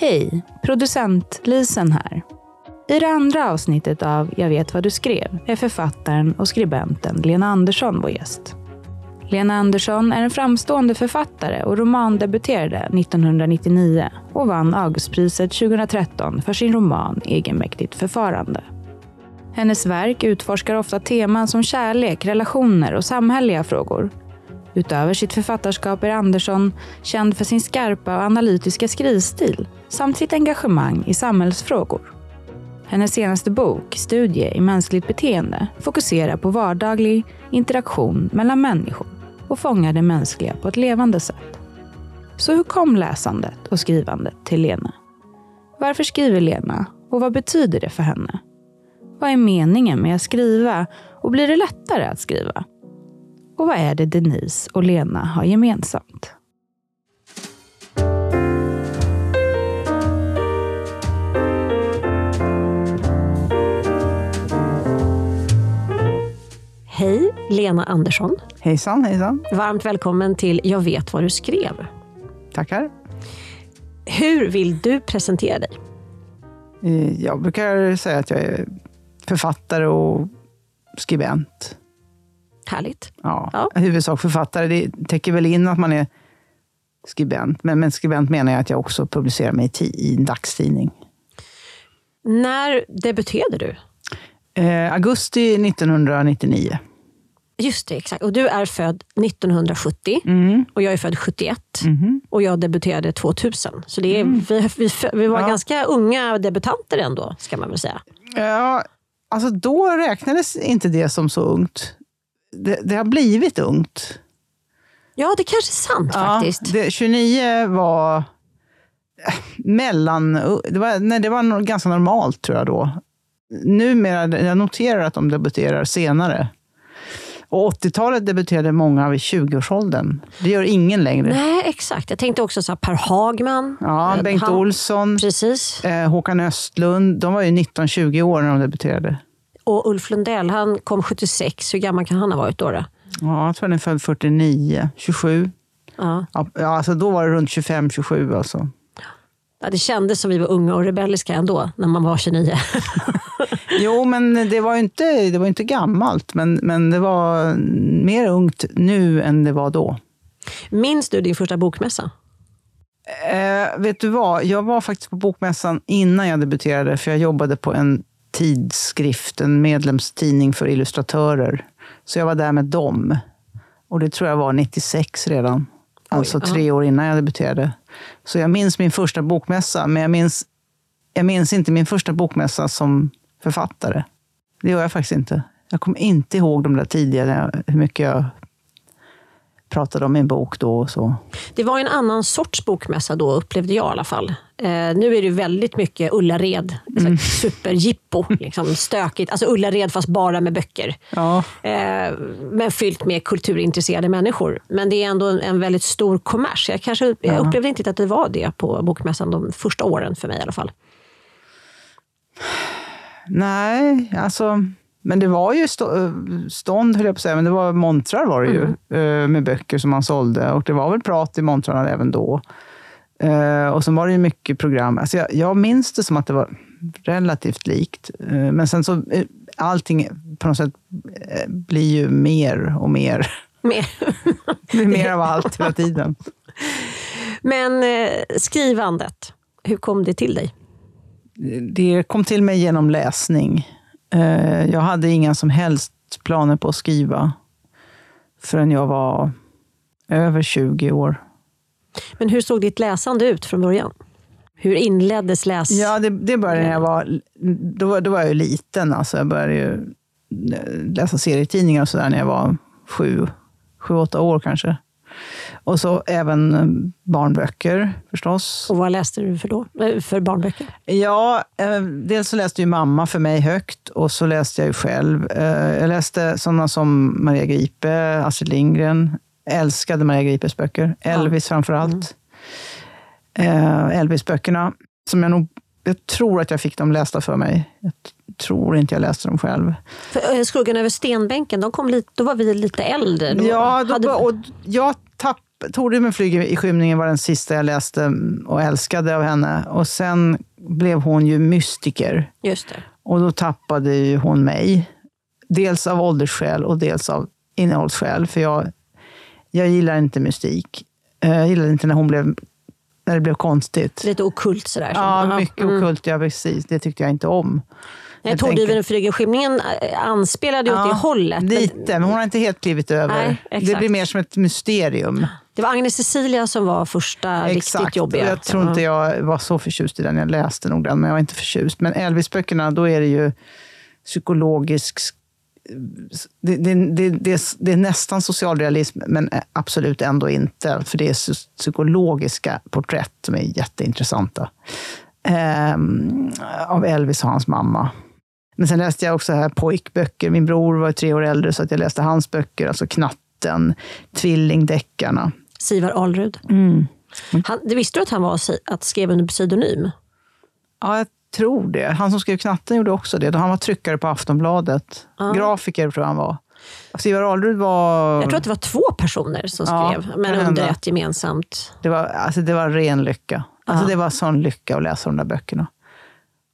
Hej, producent Lisen här. I det andra avsnittet av Jag vet vad du skrev är författaren och skribenten Lena Andersson vår gäst. Lena Andersson är en framstående författare och romandebuterade 1999 och vann Augustpriset 2013 för sin roman Egenmäktigt förfarande. Hennes verk utforskar ofta teman som kärlek, relationer och samhälleliga frågor. Utöver sitt författarskap är Andersson känd för sin skarpa och analytiska skrivstil samt sitt engagemang i samhällsfrågor. Hennes senaste bok, Studie i mänskligt beteende, fokuserar på vardaglig interaktion mellan människor och fångar det mänskliga på ett levande sätt. Så hur kom läsandet och skrivandet till Lena? Varför skriver Lena och vad betyder det för henne? Vad är meningen med att skriva och blir det lättare att skriva? Och vad är det Denise och Lena har gemensamt? Hej, Lena Andersson. Hejsan, hejsan. Varmt välkommen till Jag vet vad du skrev. Tackar. Hur vill du presentera dig? Jag brukar säga att jag är författare och skribent. Härligt. Ja. Huvudsak författare. Det täcker väl in att man är skribent. Men skribent menar jag att jag också publicerar mig i en dagstidning. När debuterade du? Augusti 1999. Just det, exakt. Och du är född 1970 och jag är född 71 och jag debuterade 2000. Så det är, vi var ganska unga debutanter ändå, ska man väl säga. Ja, alltså då räknades inte det som så ungt. Det har blivit ungt. Ja, det kanske är sant faktiskt. Det, 29 var mellan... Det var ganska normalt tror jag då. Numera, jag noterar att de debuterar senare. Och 80-talet debuterade många vid 20-årsåldern. Det gör ingen längre. Nej, exakt. Jag tänkte också så här, Per Hagman. Ja, Bengt Olsson. Precis. Håkan Östlund. De var ju 19-20 år när de debuterade. Och Ulf Lundell, han kom 76. Hur gammal kan han ha varit då? Ja, jag tror han är född 49. 27. Ja. Ja, alltså då var det runt 25-27 alltså. Ja, det kändes som vi var unga och rebelliska ändå när man var 29. Jo, men det var inte gammalt. Men det var mer ungt nu än det var då. Minns du din första bokmässa? Vet du vad? Jag var faktiskt på bokmässan innan jag debuterade. För jag jobbade på en tidskrift, en medlemstidning för illustratörer. Så jag var där med dem. Och det tror jag var 96 redan. Alltså 3 år innan jag debuterade. Så jag minns min första bokmässa. Men jag minns inte min första bokmässa som författare. Det gör jag faktiskt inte. Jag kommer inte ihåg de där tidigare. Hur mycket jag pratade om min bok då och så. Det var en annan sorts bokmässa då, upplevde jag i alla fall. Nu är det väldigt mycket Ullared. Supergippo. Liksom stökigt. Alltså Ullared fast bara med böcker. Ja. Men fyllt med kulturintresserade människor. Men det är ändå en väldigt stor kommers. Jag upplevde inte att det var det på bokmässan de första åren för mig i alla fall. Nej, alltså... Men det var ju stånd, höll jag på att säga, men det var montrar var det ju med böcker som man sålde. Och det var väl prat i montrarna även då. Och sen var det ju mycket program. Alltså jag minns det som att det var relativt likt. Men sen så, allting på något sätt blir ju mer och mer. Det blir mer av allt hela tiden. Men skrivandet, hur kom det till dig? Det kom till mig genom läsning. Jag hade inga som helst planer på att skriva förrän jag var över 20 år. Men hur såg ditt läsande ut från början? Hur inleddes läsningen? Ja, det började när jag var... Då var jag ju liten. Alltså. Jag började ju läsa serietidningar och sådär när jag var 7-8 år kanske. Och så även barnböcker förstås. Och vad läste du för då? För barnböcker? Ja, dels så läste ju mamma för mig högt och så läste jag ju själv. Jag läste sådana som Maria Gripe, Astrid Lindgren. Älskade Maria Gripes böcker. Elvis framförallt. Elvis-böckerna. Som jag tror att jag fick dem lästa för mig. Jag tror inte jag läste dem själv. För Skuggan över stenbänken, då var vi lite äldre. Då. Ja, och jag tappade Tordyven flyger i skymningen var den sista jag läste och älskade av henne. Och sen blev hon ju mystiker. Just det. Och då tappade ju hon mig. Dels av åldersskäl och dels av innehållsskäl. För jag gillar inte mystik. Jag gillar inte när det blev konstigt. Lite okult sådär. Ja, mycket okult. Ja, precis. Det tyckte jag inte om. Jag tror att Frygelskimningen anspelade åt det hållet. Lite, men hon har inte helt klivit över. Nej, det blir mer som ett mysterium. Det var Agnes Cecilia som var första riktigt jobbiga. Jag tror inte jag var så förtjust i den. Jag läste nog den, men jag var inte förtjust. Men Elvis-böckerna, då är det ju psykologisk... Det är nästan socialrealism, men absolut ändå inte. För det är psykologiska porträtt som är jätteintressanta. Av Elvis och hans mamma. Men sen läste jag också här pojkböcker. Min bror var 3 år äldre så att jag läste hans böcker. Alltså Knatten, Tvillingdäckarna. Sivar Allrud. Det visste du att han var, att skrev under pseudonym? Ja, jag tror det. Han som skrev Knatten gjorde också det. Då han var tryckare på Aftonbladet. Grafiker tror jag han var. Sivar Allrud var... Jag tror att det var 2 personer som skrev. Men under ett gemensamt. Det var ren lycka. Alltså det var sån lycka att läsa de där böckerna.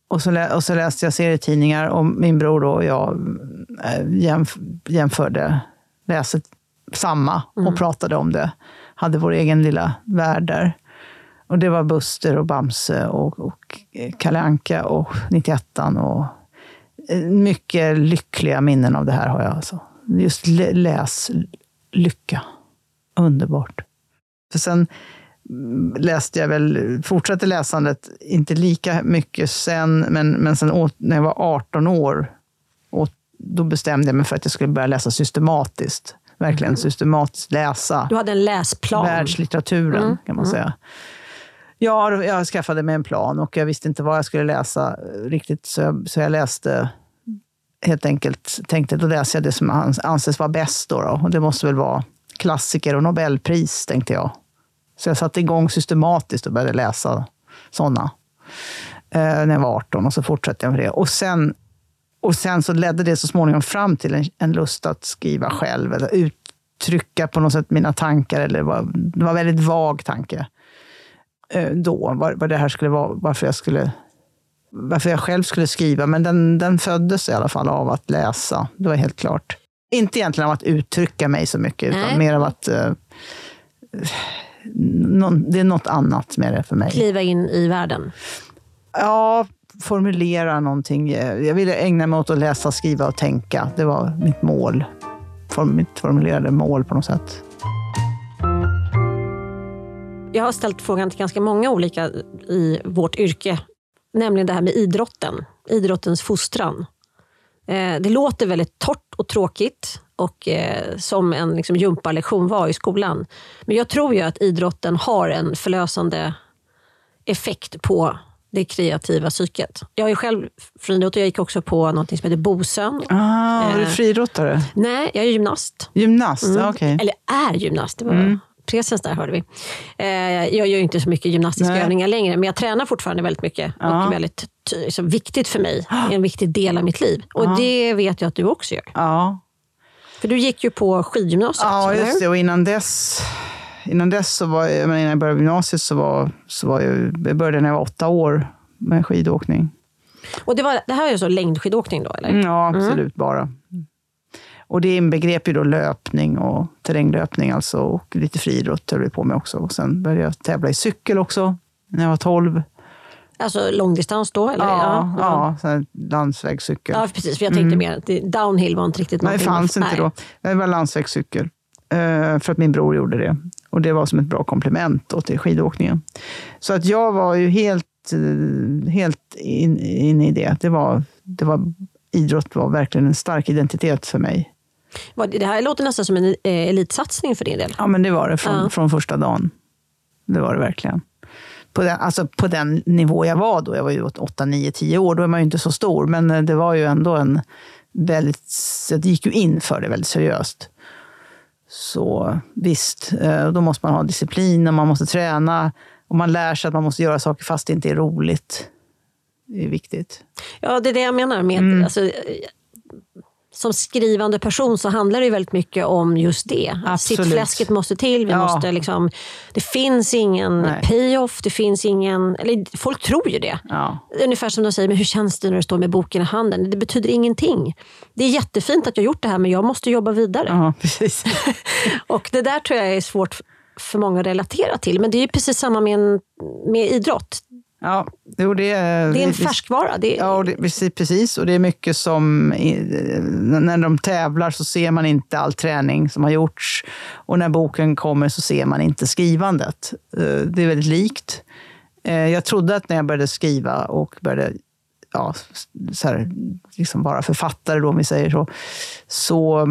Och så läste jag serietidningar och min bror och jag jämförde, läste samma och pratade om det. Hade vår egen lilla värld där. Och det var Buster och Bamse och Kalle Anka och 91:an och mycket lyckliga minnen av det här har jag alltså. Just läs lycka. Underbart. För sen läste jag väl, fortsatte läsandet inte lika mycket sen, men sen när jag var 18 år då bestämde jag mig för att jag skulle börja läsa systematiskt, verkligen systematiskt läsa. Du hade en läsplan. Världslitteraturen kan man säga. Ja, jag skaffade mig en plan och jag visste inte vad jag skulle läsa riktigt, så jag läste helt enkelt, tänkte då läser jag det som anses vara bäst då, och det måste väl vara klassiker och Nobelpris, tänkte jag. Så jag satte igång systematiskt och började läsa sådana när jag var 18 och så fortsatte jag med det. Och sen så ledde det så småningom fram till en lust att skriva själv eller uttrycka på något sätt mina tankar. Eller det var en väldigt vag tanke då, vad det här skulle vara, varför jag själv skulle skriva. Men den föddes i alla fall av att läsa, det var helt klart. Inte egentligen av att uttrycka mig så mycket, utan mer av att... det är något annat med det för mig. Kliva in i världen. Ja, formulera någonting. Jag ville ägna mig åt att läsa, skriva och tänka. Det var mitt mål. Mitt formulerade mål på något sätt. Jag har ställt frågan till ganska många olika i vårt yrke. Nämligen det här med idrotten. Idrottens fostran. Det låter väldigt torrt och tråkigt. Och som en liksom jumparlektion var i skolan. Men jag tror ju att idrotten har en förlösande effekt på det kreativa psyket. Jag är själv friidrottare, jag gick också på någonting som heter Bosön. Är du friidrottare? Nej, jag är gymnast. Gymnast, okej. Eller är gymnast, det var presens där hörde vi. Jag gör ju inte så mycket gymnastiska övningar längre, men jag tränar fortfarande väldigt mycket. Och väldigt viktigt för mig, en viktig del av mitt liv. Och det vet jag att du också gör. Ja. För du gick ju på skidgymnasiet. Ja, just det. Och innan dess så var jag, innan jag började gymnasiet jag började när jag var 8 år med skidåkning. Och det här är så längdskidåkning då, eller? Ja, absolut bara. Och det inbegrep ju då löpning och terränglöpning alltså, och lite friidrott höll vi på med också. Och sen började jag tävla i cykel också när jag var 12. Alltså långdistans då? Eller? Ja, landsvägscykel. Ja, precis. För jag tänkte mer att downhill var inte riktigt någonting. Nej, det fanns inte då. Det var landsvägscykel. För att min bror gjorde det. Och det var som ett bra komplement till skidåkningen. Så att jag var ju helt inne i det. Idrott var verkligen en stark identitet för mig. Det här låter nästan som en elitsatsning för din del. Ja, men det var det från första dagen. Det var det verkligen. På den nivå jag var då, jag var ju 8, 9, 10 år, då är man ju inte så stor. Men det var ju ändå en väldigt, jag gick ju in för det väldigt seriöst. Så visst, då måste man ha disciplin och man måste träna. Och man lär sig att man måste göra saker fast det inte är roligt. Det är viktigt. Ja, det är det jag menar med. Alltså, som skrivande person så handlar det väldigt mycket om just det. Sittfläsket måste till, vi måste liksom, det finns ingen payoff, det finns ingen, eller folk tror ju det. Ja. Ungefär som de säger, men hur känns det när du står med boken i handen? Det betyder ingenting. Det är jättefint att jag gjort det här, men jag måste jobba vidare. Ja, precis. Och det där tror jag är svårt för många att relatera till, men det är ju precis samma med idrott. Ja, det är en färskvara. Ja, precis. Och det är mycket som, när de tävlar så ser man inte all träning som har gjorts. Och när boken kommer så ser man inte skrivandet. Det är väldigt likt. Jag trodde att när jag började skriva och började så här, liksom vara författare då, om vi säger så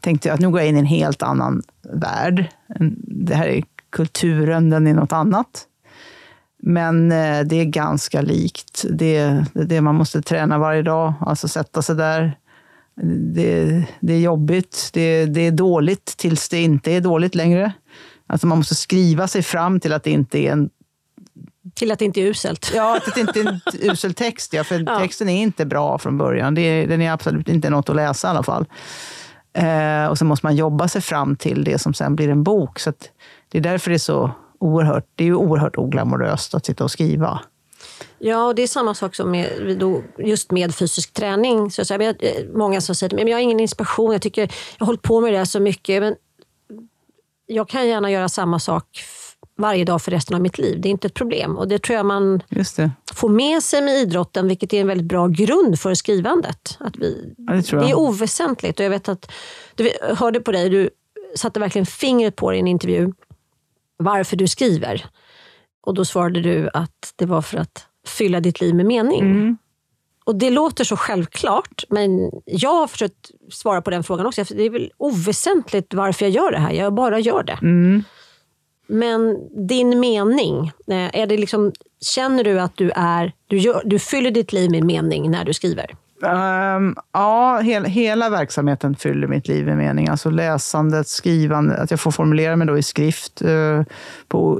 tänkte jag att nu går jag in i en helt annan värld. Det här är kulturen, den är något annat. Men det är ganska likt. Det man måste träna varje dag. Alltså sätta sig där. Det är jobbigt. Det är dåligt tills det inte är dåligt längre. Alltså man måste skriva sig fram till att det inte är en... Till att det inte är uselt. Ja, till att det inte är en usel text. Ja, för texten är inte bra från början. Den är absolut inte något att läsa i alla fall. Och sen måste man jobba sig fram till det som sen blir en bok. Så att det är därför det är så... det är ju oerhört oglamoröst att sitta och skriva. Ja, och det är samma sak som just med fysisk träning. Så många som säger, men jag har ingen inspiration, jag har hållit på med det här så mycket, men jag kan gärna göra samma sak varje dag för resten av mitt liv. Det är inte ett problem. Och det tror jag man får med sig med idrotten, vilket är en väldigt bra grund för skrivandet. Att det är oväsentligt. Och jag vet att, jag hörde på dig, du satte verkligen fingret på det i en intervju. Varför du skriver. Och då svarade du att det var för att fylla ditt liv med mening. Mm. Och det låter så självklart, men jag har försökt svara på den frågan också. Det är väl oväsentligt varför jag gör det här. Jag bara gör det. Mm. Men din mening, är det liksom, känner du att du fyller ditt liv med mening när du skriver? Hela verksamheten fyller mitt liv med mening. Alltså läsandet, skrivandet, att jag får formulera mig då i skrift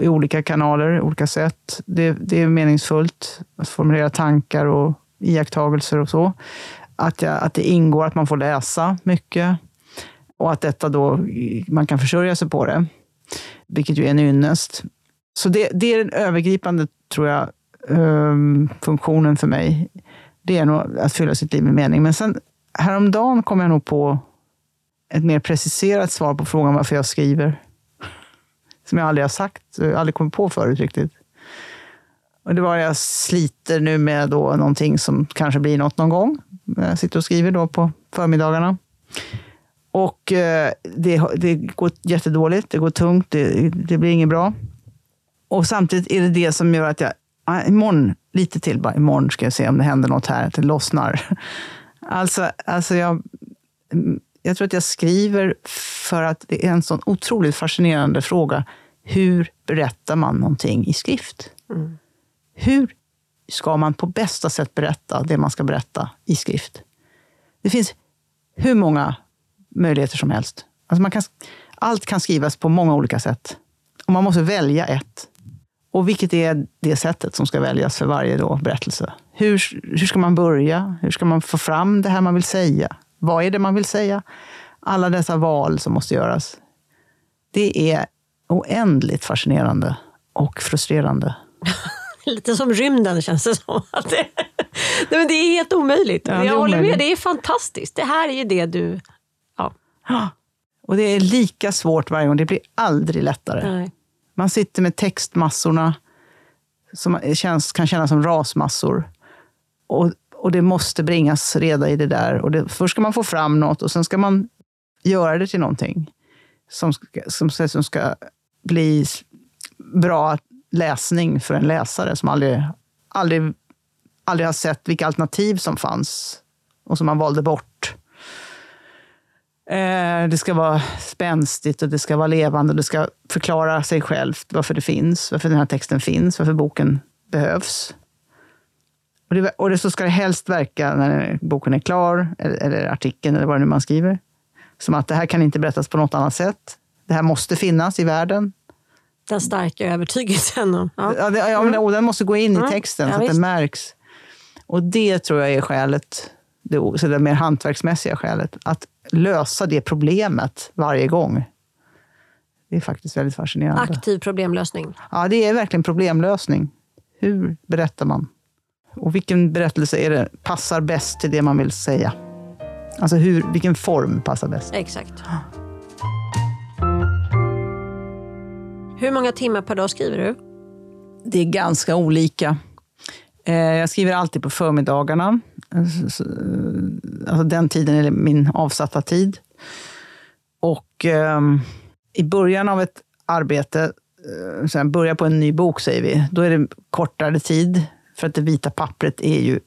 i olika kanaler, olika sätt. Det är meningsfullt att formulera tankar och iakttagelser och så. Att det ingår att man får läsa mycket och att detta då, man kan försörja sig på det. Vilket ju är en ynnest. Så det är den övergripande, tror jag, funktionen för mig. Det är nog att fylla sitt liv med mening. Men sen häromdagen kom jag nog på ett mer preciserat svar på frågan varför jag skriver. Som jag aldrig har sagt, aldrig kommit på förut riktigt. Och det var jag sliter nu med då någonting som kanske blir något någon gång. Jag sitter och skriver då på förmiddagarna. Och det går jättedåligt, det går tungt, det blir inget bra. Och samtidigt är det som gör att jag imorgon, lite till bara, imorgon ska jag se om det händer något här, att det lossnar. Alltså jag tror att jag skriver för att det är en sån otroligt fascinerande fråga. Hur berättar man någonting i skrift? Mm. Hur ska man på bästa sätt berätta det man ska berätta i skrift? Det finns hur många möjligheter som helst. Alltså allt kan skrivas på många olika sätt. Och man måste välja ett. Och vilket är det sättet som ska väljas för varje då berättelse? Hur ska man börja? Hur ska man få fram det här man vill säga? Vad är det man vill säga? Alla dessa val som måste göras. Det är oändligt fascinerande och frustrerande. Lite som rymden känns det som. Nej, men det är helt omöjligt. Ja, jag håller med, det är fantastiskt. Det här är ju det du... Ja. Och det är lika svårt varje gång, det blir aldrig lättare. Nej. Man sitter med textmassorna som kan kännas som rasmassor. Och det måste bringas reda i det där. Och först ska man få fram något och sen ska man göra det till någonting som ska bli bra läsning för en läsare som aldrig har sett vilka alternativ som fanns och som man valde bort. Det ska vara spänstigt och det ska vara levande och det ska förklara sig självt varför det finns, varför den här texten finns, varför boken behövs. Och det så ska det helst verka när boken är klar eller artikeln eller vad det nu man skriver. Som att det här kan inte berättas på något annat sätt. Det här måste finnas i världen. Den starka övertygelsen. Den måste gå in i texten så att det märks. Och det tror jag är skälet. det mer hantverksmässiga skälet, att lösa det problemet varje gång. Det är faktiskt väldigt fascinerande. Aktiv problemlösning. Ja, det är verkligen problemlösning. Hur berättar man? Och vilken berättelse är det passar bäst till det man vill säga? Alltså vilken form passar bäst? Exakt. Hur många timmar per dag skriver du? Det är ganska olika. Jag skriver alltid på förmiddagarna. Alltså den tiden är min avsatta tid. Och i början av ett arbete, sen börja på en ny bok säger vi, då är det kortare tid. För att det vita pappret är ju...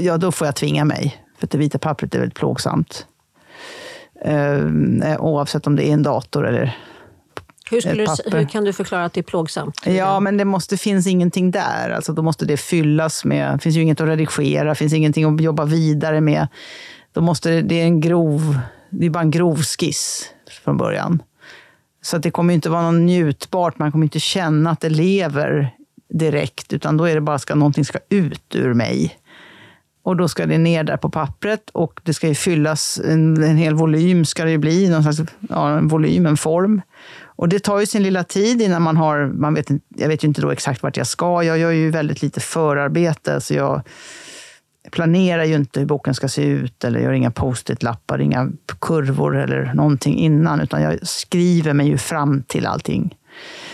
Ja, då får jag tvinga mig. För att det vita pappret är väldigt plågsamt. Oavsett om det är en dator eller... Hur kan du förklara att det är plågsamt? Ja, men det finns ingenting där. Alltså, då måste det fyllas med... Det finns ju inget att redigera, finns ingenting att jobba vidare med. Då måste det är en grov... Det är bara en grov skiss från början. Så att det kommer inte vara någon njutbart. Man kommer inte känna att det lever direkt. Utan då är det bara att någonting ska ut ur mig. Och då ska det ner där på pappret. Och det ska ju fyllas en hel volym. Ska det ju bli någon slags en volym, en form. Och det tar ju sin lilla tid innan man har... jag vet ju inte då exakt vart jag ska. Jag gör ju väldigt lite förarbete. Så jag planerar ju inte hur boken ska se ut. Eller gör inga post-it-lappar, inga kurvor eller någonting innan. Utan jag skriver mig ju fram till allting.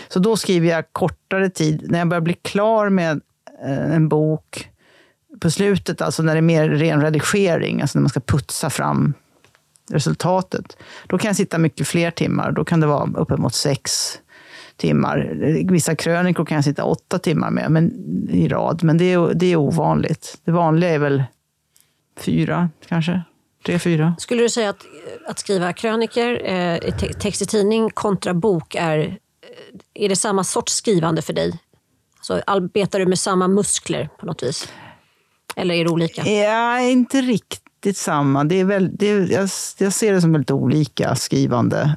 Så då skriver jag kortare tid. När jag börjar bli klar med en bok... På slutet, alltså när det är mer ren redigering, alltså när man ska putsa fram resultatet, då kan jag sitta mycket fler timmar. Då kan det vara uppemot 6 timmar. Vissa krönikor kan jag sitta 8 timmar med i rad, men det är ovanligt. Det vanliga är väl 4 kanske. 3-4. Skulle du säga att skriva kröniker, text i tidning kontra bok är det samma sorts skrivande för dig? Så arbetar du med samma muskler på något vis? Eller är det olika? Ja, inte riktigt samma. Det är jag ser det som väldigt olika skrivande.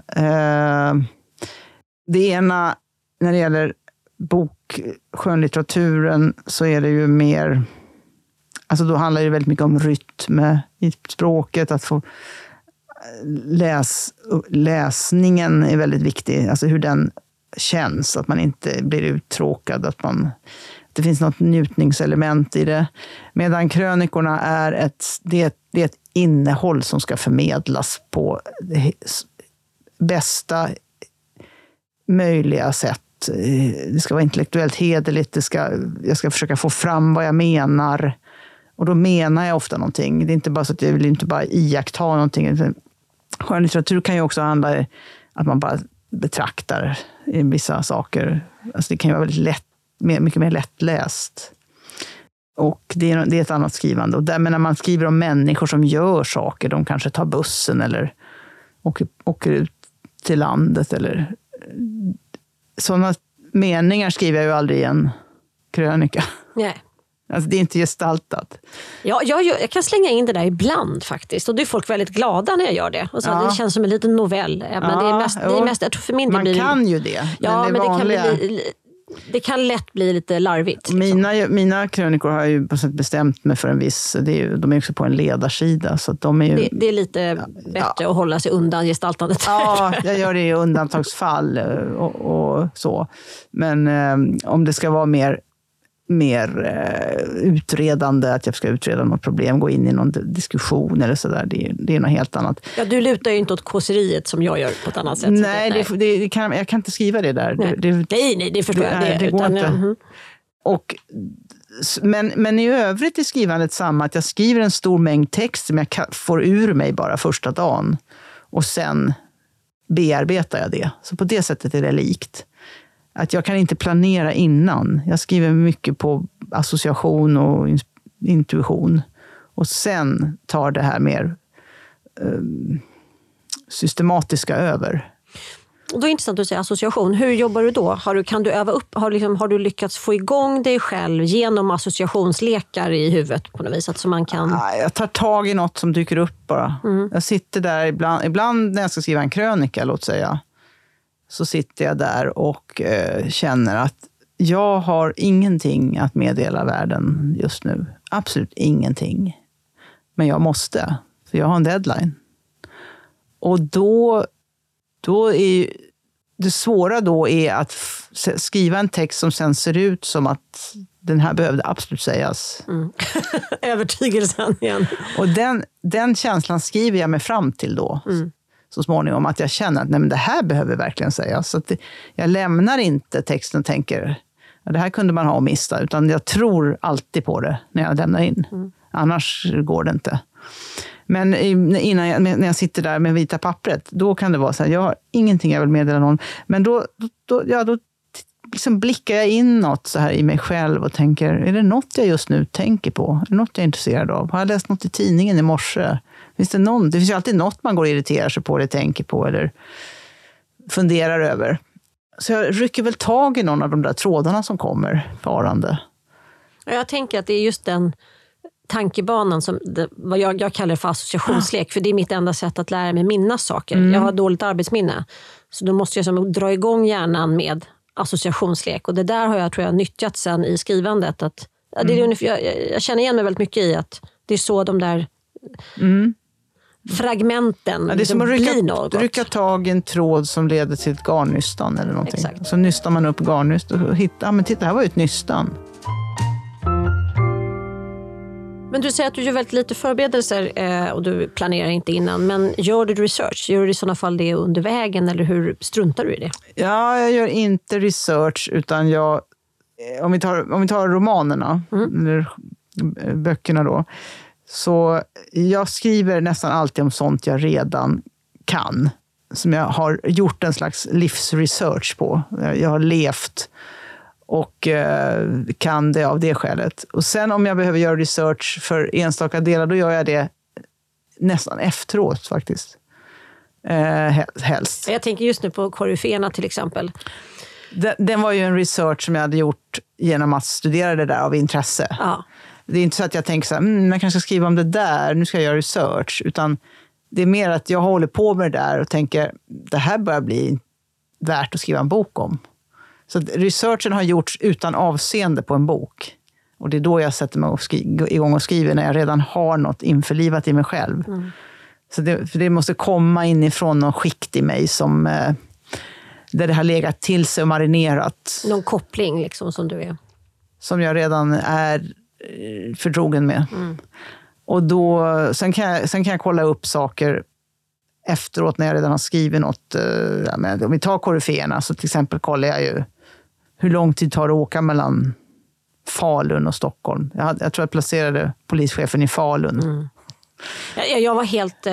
Det ena, när det gäller skönlitteraturen, så är det ju mer... Alltså då handlar det väldigt mycket om rytm i språket. Att få läsningen är väldigt viktig. Alltså hur den känns. Att man inte blir uttråkad, att man... Det finns något njutningselement i det. Medan krönikorna är ett innehåll som ska förmedlas på bästa möjliga sätt. Det ska vara intellektuellt hederligt. Jag ska försöka få fram vad jag menar. Och då menar jag ofta någonting. Det är inte bara så att jag vill inte bara iaktta någonting. Skönlitteratur kan ju också handla om att man bara betraktar vissa saker. Alltså det kan ju vara väldigt lätt. Mycket mer lättläst. Och det är ett annat skrivande. Och där, när man skriver om människor som gör saker, de kanske tar bussen eller åker ut till landet. Eller sådana meningar skriver jag ju aldrig i en krönika. Nej. Alltså det är inte gestaltat. Ja, jag kan slänga in det där ibland faktiskt. Och det är folk väldigt glada när jag gör det. Och så, ja. Det känns som en liten novell. Men ja, det är mest, jag tror för min man kan ju det. Ja, men det kan bli... Det kan lätt bli lite larvigt. Liksom. Mina krönikor har jag ju på sätt bestämt mig för en viss... De är också på en ledarsida. Så att de är ju, det är lite bättre att hålla sig undan gestaltandet. Ja, jag gör det i undantagsfall och så. Men om det ska vara mer utredande, att jag ska utreda något problem, gå in i någon diskussion eller sådär, det är något helt annat. Ja, du lutar ju inte åt kåseriet som jag gör på ett annat sätt. Nej, jag kan inte skriva det där. Nej, det förstår jag. Det går inte. Mm-hmm. Men i övrigt är skrivandet samma, att jag skriver en stor mängd text som jag får ur mig bara första dagen och sen bearbetar jag det. Så på det sättet är det likt. Att jag kan inte planera innan. Jag skriver mycket på association och intuition. Och sen tar det här mer systematiska över. Och då är det intressant att säga association. Hur jobbar du då? Kan du öva upp? Har du lyckats få igång dig själv genom associationslekar i huvudet på något vis? Så man kan... Jag tar tag i något som dyker upp bara. Mm. Jag sitter där ibland när jag ska skriva en krönika, låt säga. Så sitter jag där och känner att jag har ingenting att meddela världen just nu. Absolut ingenting. Men jag måste, för jag har en deadline. Och då är det svåra då är att skriva en text som sen ser ut som att den här behövde absolut sägas. Mm. Övertygelsen igen. Och den känslan skriver jag mig fram till då. Mm. Så småningom att jag känner att nej, men det här behöver verkligen sägas. Så att jag lämnar inte texten och tänker det här kunde man ha och mista. Utan jag tror alltid på det när jag lämnar in. Mm. Annars går det inte. Men när jag sitter där med vita pappret, då kan det vara så här, jag har ingenting jag vill meddela någon. Men då liksom blickar jag inåt så här i mig själv och tänker, är det något jag just nu tänker på? Är det något jag är intresserad av? Har jag läst något i tidningen i morse? Finns det någon? Det finns ju alltid något man går och irriterar sig på eller tänker på eller funderar över. Så jag rycker väl tag i någon av de där trådarna som kommer farande. Jag tänker att det är just den tankebanan som vad jag kallar för associationslek, för det är mitt enda sätt att lära mig minnas saker. Mm. Jag har dåligt arbetsminne, så då måste jag som dra igång hjärnan med associationslek, och det där har jag tror jag nyttjat sen i skrivandet att jag känner igen mig väldigt mycket i att det är så de där fragmenten. Ja, det är som att rycka tag i en tråd som leder till ett garnnystan eller någonting. Exakt. Så nystar man upp garnnyst och hittar, men titta, här var ju ett nystan. Men du säger att du gör väldigt lite förberedelser och du planerar inte innan. Men gör du research? Gör du i sådana fall det under vägen eller hur struntar du i det? Ja, jag gör inte research utan jag... Om vi tar romanerna, eller böckerna då. Så jag skriver nästan alltid om sånt jag redan kan. Som jag har gjort en slags livsresearch på. Jag har levt... och kan det av det skälet. Och sen om jag behöver göra research för enstaka delar, då gör jag det nästan efteråt faktiskt. Helst. Jag tänker just nu på Koryfeerna till exempel. Den var ju en research som jag hade gjort genom att studera det där av intresse. Ja. Det är inte så att jag tänker så här, jag kanske ska skriva om det där, nu ska jag göra research. Utan det är mer att jag håller på med det där och tänker, det här börjar bli värt att skriva en bok om. Så researchen har gjorts utan avseende på en bok. Och det är då jag sätter mig igång och skriver när jag redan har något införlivat i mig själv. Mm. Så det måste komma inifrån någon skikt i mig som, där det har legat till sig och marinerat. Någon koppling liksom som du är. Som jag redan är fördrogen med. Mm. Och då, sen kan jag kolla upp saker efteråt när jag redan har skrivit något. Om vi tar Koryfeerna så till exempel kollar jag ju hur lång tid tar det att åka mellan Falun och Stockholm. Jag tror jag placerade polischefen i Falun. Mm. Jag var helt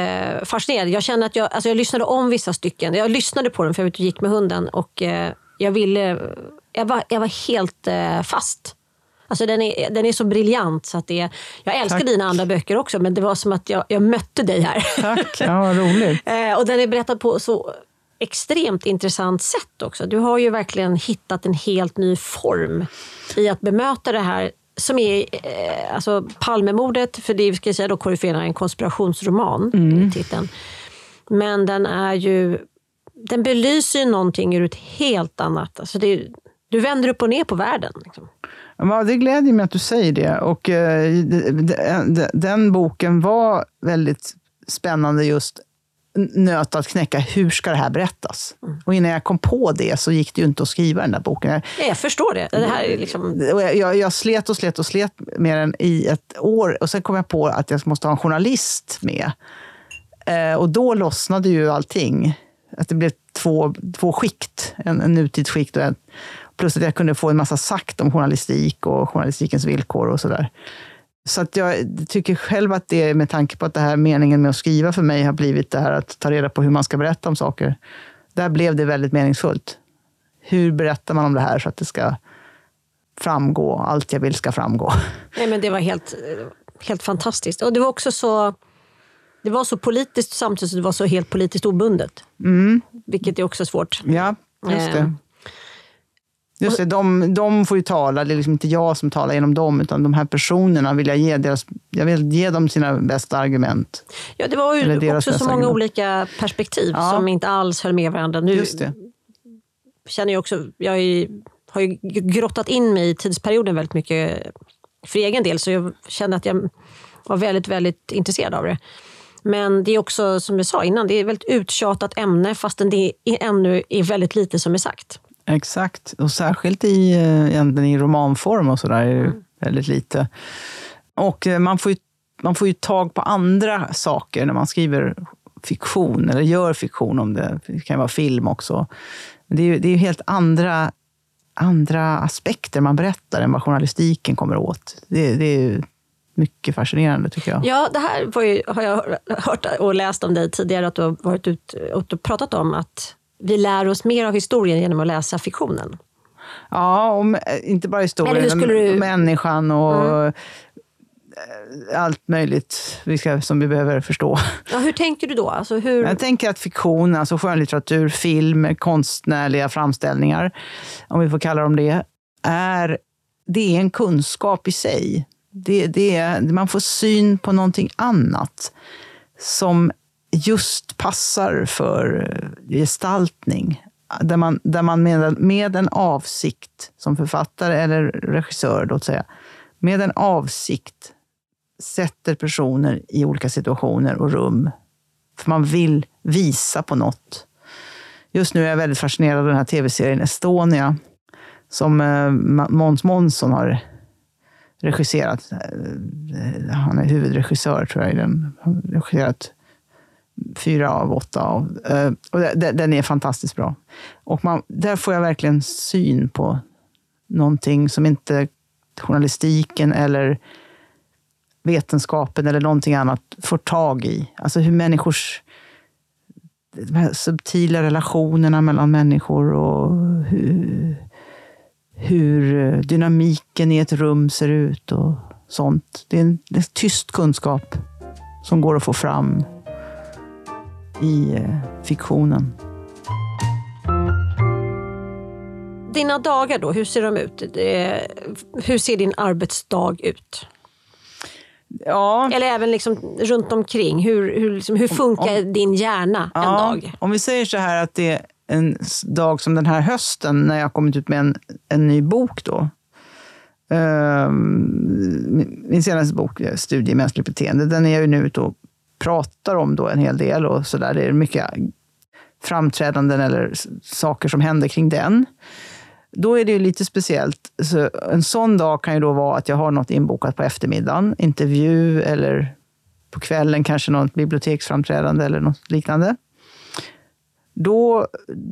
fascinerad. Jag kände att jag lyssnade om vissa stycken. Jag lyssnade på dem för jag gick med hunden och jag var helt fast. Alltså den är så briljant så att det är, jag älskar dina andra böcker också, men det var som att jag mötte dig här. Tack, ja vad roligt. Och den är berättad på så extremt intressant sätt också. Du har ju verkligen hittat en helt ny form i att bemöta det här som är alltså Palmemordet, för det ska jag säga då Koryfeerna är en konspirationsroman i titeln. Men den belyser ju någonting ur ett helt annat. Alltså det är, du vänder upp och ner på världen liksom. Ja, det glädjer mig att du säger det. Och den boken var väldigt spännande just nöt att knäcka. Hur ska det här berättas? Mm. Och innan jag kom på det så gick det ju inte att skriva den där boken. Jag förstår det. Det här är liksom... jag slet med den i ett år. Och sen kom jag på att jag måste ha en journalist med. Och då lossnade ju allting. Att det blev två skikt. En nutidsskikt och en... Plus att jag kunde få en massa sagt om journalistik och journalistikens villkor och sådär. Så att jag tycker själv att det, med tanke på att det här meningen med att skriva för mig har blivit det här att ta reda på hur man ska berätta om saker. Där blev det väldigt meningsfullt. Hur berättar man om det här så att det ska framgå, allt jag vill ska framgå. Nej, men det var helt fantastiskt. Och det var också så... Det var så politiskt samtidigt som det var så helt politiskt obundet. Mm. Vilket är också svårt. Ja, just det. Just det, de får ju tala, det är liksom inte jag som talar genom dem utan de här personerna vill jag ge dem sina bästa argument. Ja, det var ju också så många olika perspektiv som inte alls höll med varandra. Nu känner jag också, har ju grottat in mig i tidsperioden väldigt mycket för egen del, så jag känner att jag var väldigt, väldigt intresserad av det. Men det är också, som jag sa innan, det är ett väldigt uttjatat ämne fastän det är ännu är väldigt lite som är sagt. Exakt, och särskilt i romanform och sådär är det väldigt lite. Och man får ju tag på andra saker när man skriver fiktion eller gör fiktion, om det kan vara film också. Det är ju helt andra aspekter man berättar än vad journalistiken kommer åt. Det är ju mycket fascinerande tycker jag. Ja, det här har jag hört och läst om dig tidigare, att du har varit ute och pratat om att vi lär oss mer av historien genom att läsa fiktionen. Ja, och inte bara historien, människan och allt möjligt som vi behöver förstå. Ja, hur tänker du då? Alltså, Jag tänker att fiktion, alltså skönlitteratur, film, konstnärliga framställningar, om vi får kalla dem det, det är en kunskap i sig. Man får syn på någonting annat som just passar för gestaltning. Där man med en avsikt som författare eller regissör, låt säga, med en avsikt sätter personer i olika situationer och rum. För man vill visa på något. Just nu är jag väldigt fascinerad av den här tv-serien Estonia som Måns Månsson har regisserat. Han är huvudregissör tror jag. Han har regisserat 4 av 8. Och den är fantastiskt bra. Och där får jag verkligen syn på någonting som inte journalistiken eller vetenskapen eller någonting annat får tag i. Alltså hur människors, de här subtila relationerna mellan människor och hur dynamiken i ett rum ser ut och sånt. Det är en tyst kunskap som går att få fram i fiktionen. Dina dagar då, hur ser de ut? Hur ser din arbetsdag ut? Ja. Eller även liksom runt omkring. Hur funkar din hjärna en dag? Om vi säger så här att det är en dag som den här hösten när jag har kommit ut med en ny bok då. Min senaste bok, Studie i mänskligt beteende, den är jag ju nu ute och pratar om då en hel del och sådär. Det är mycket framträdanden eller saker som händer kring den. Då är det ju lite speciellt. Så en sån dag kan ju då vara att jag har något inbokat på eftermiddagen, intervju eller på kvällen kanske något biblioteksframträdande eller något liknande. Då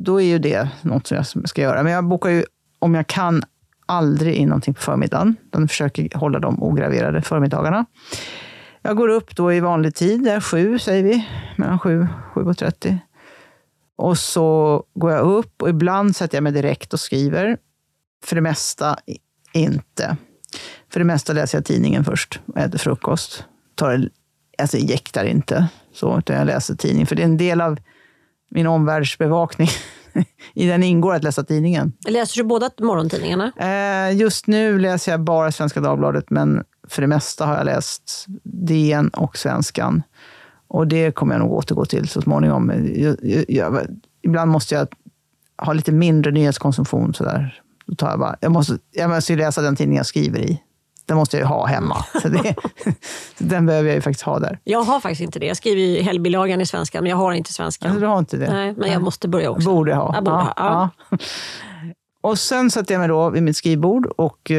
är ju det något som jag ska göra. Men jag bokar ju, om jag kan, aldrig in någonting på förmiddagen. Jag försöker hålla de ograverade förmiddagarna. Jag går upp då i vanlig tid, 7 säger vi, mellan 7 och 7:30. Och så går jag upp och ibland sätter jag mig direkt och skriver. För det mesta inte. För det mesta läser jag tidningen först och äter frukost. Alltså jag jäktar inte så, utan jag läser tidningen. För det är en del av min omvärldsbevakning. I den ingår att läsa tidningen. Läser du båda morgontidningarna? Just nu läser jag bara Svenska Dagbladet, men för det mesta har jag läst DN och Svenskan. Och det kommer jag nog återgå till så småningom. Ibland måste jag ha lite mindre nyhetskonsumtion. Så där. Då tar jag bara, jag måste ju läsa den tidning jag skriver i. Den måste jag ju ha hemma. Så den behöver jag ju faktiskt ha där. Jag har faktiskt inte det. Jag skriver ju helgbilagan i Svenskan, men jag har inte Svenskan. Alltså, du har inte det? Nej, men jag måste börja också. Borde ha. Jag borde ha. Ja. Och sen satt jag mig då vid mitt skrivbord och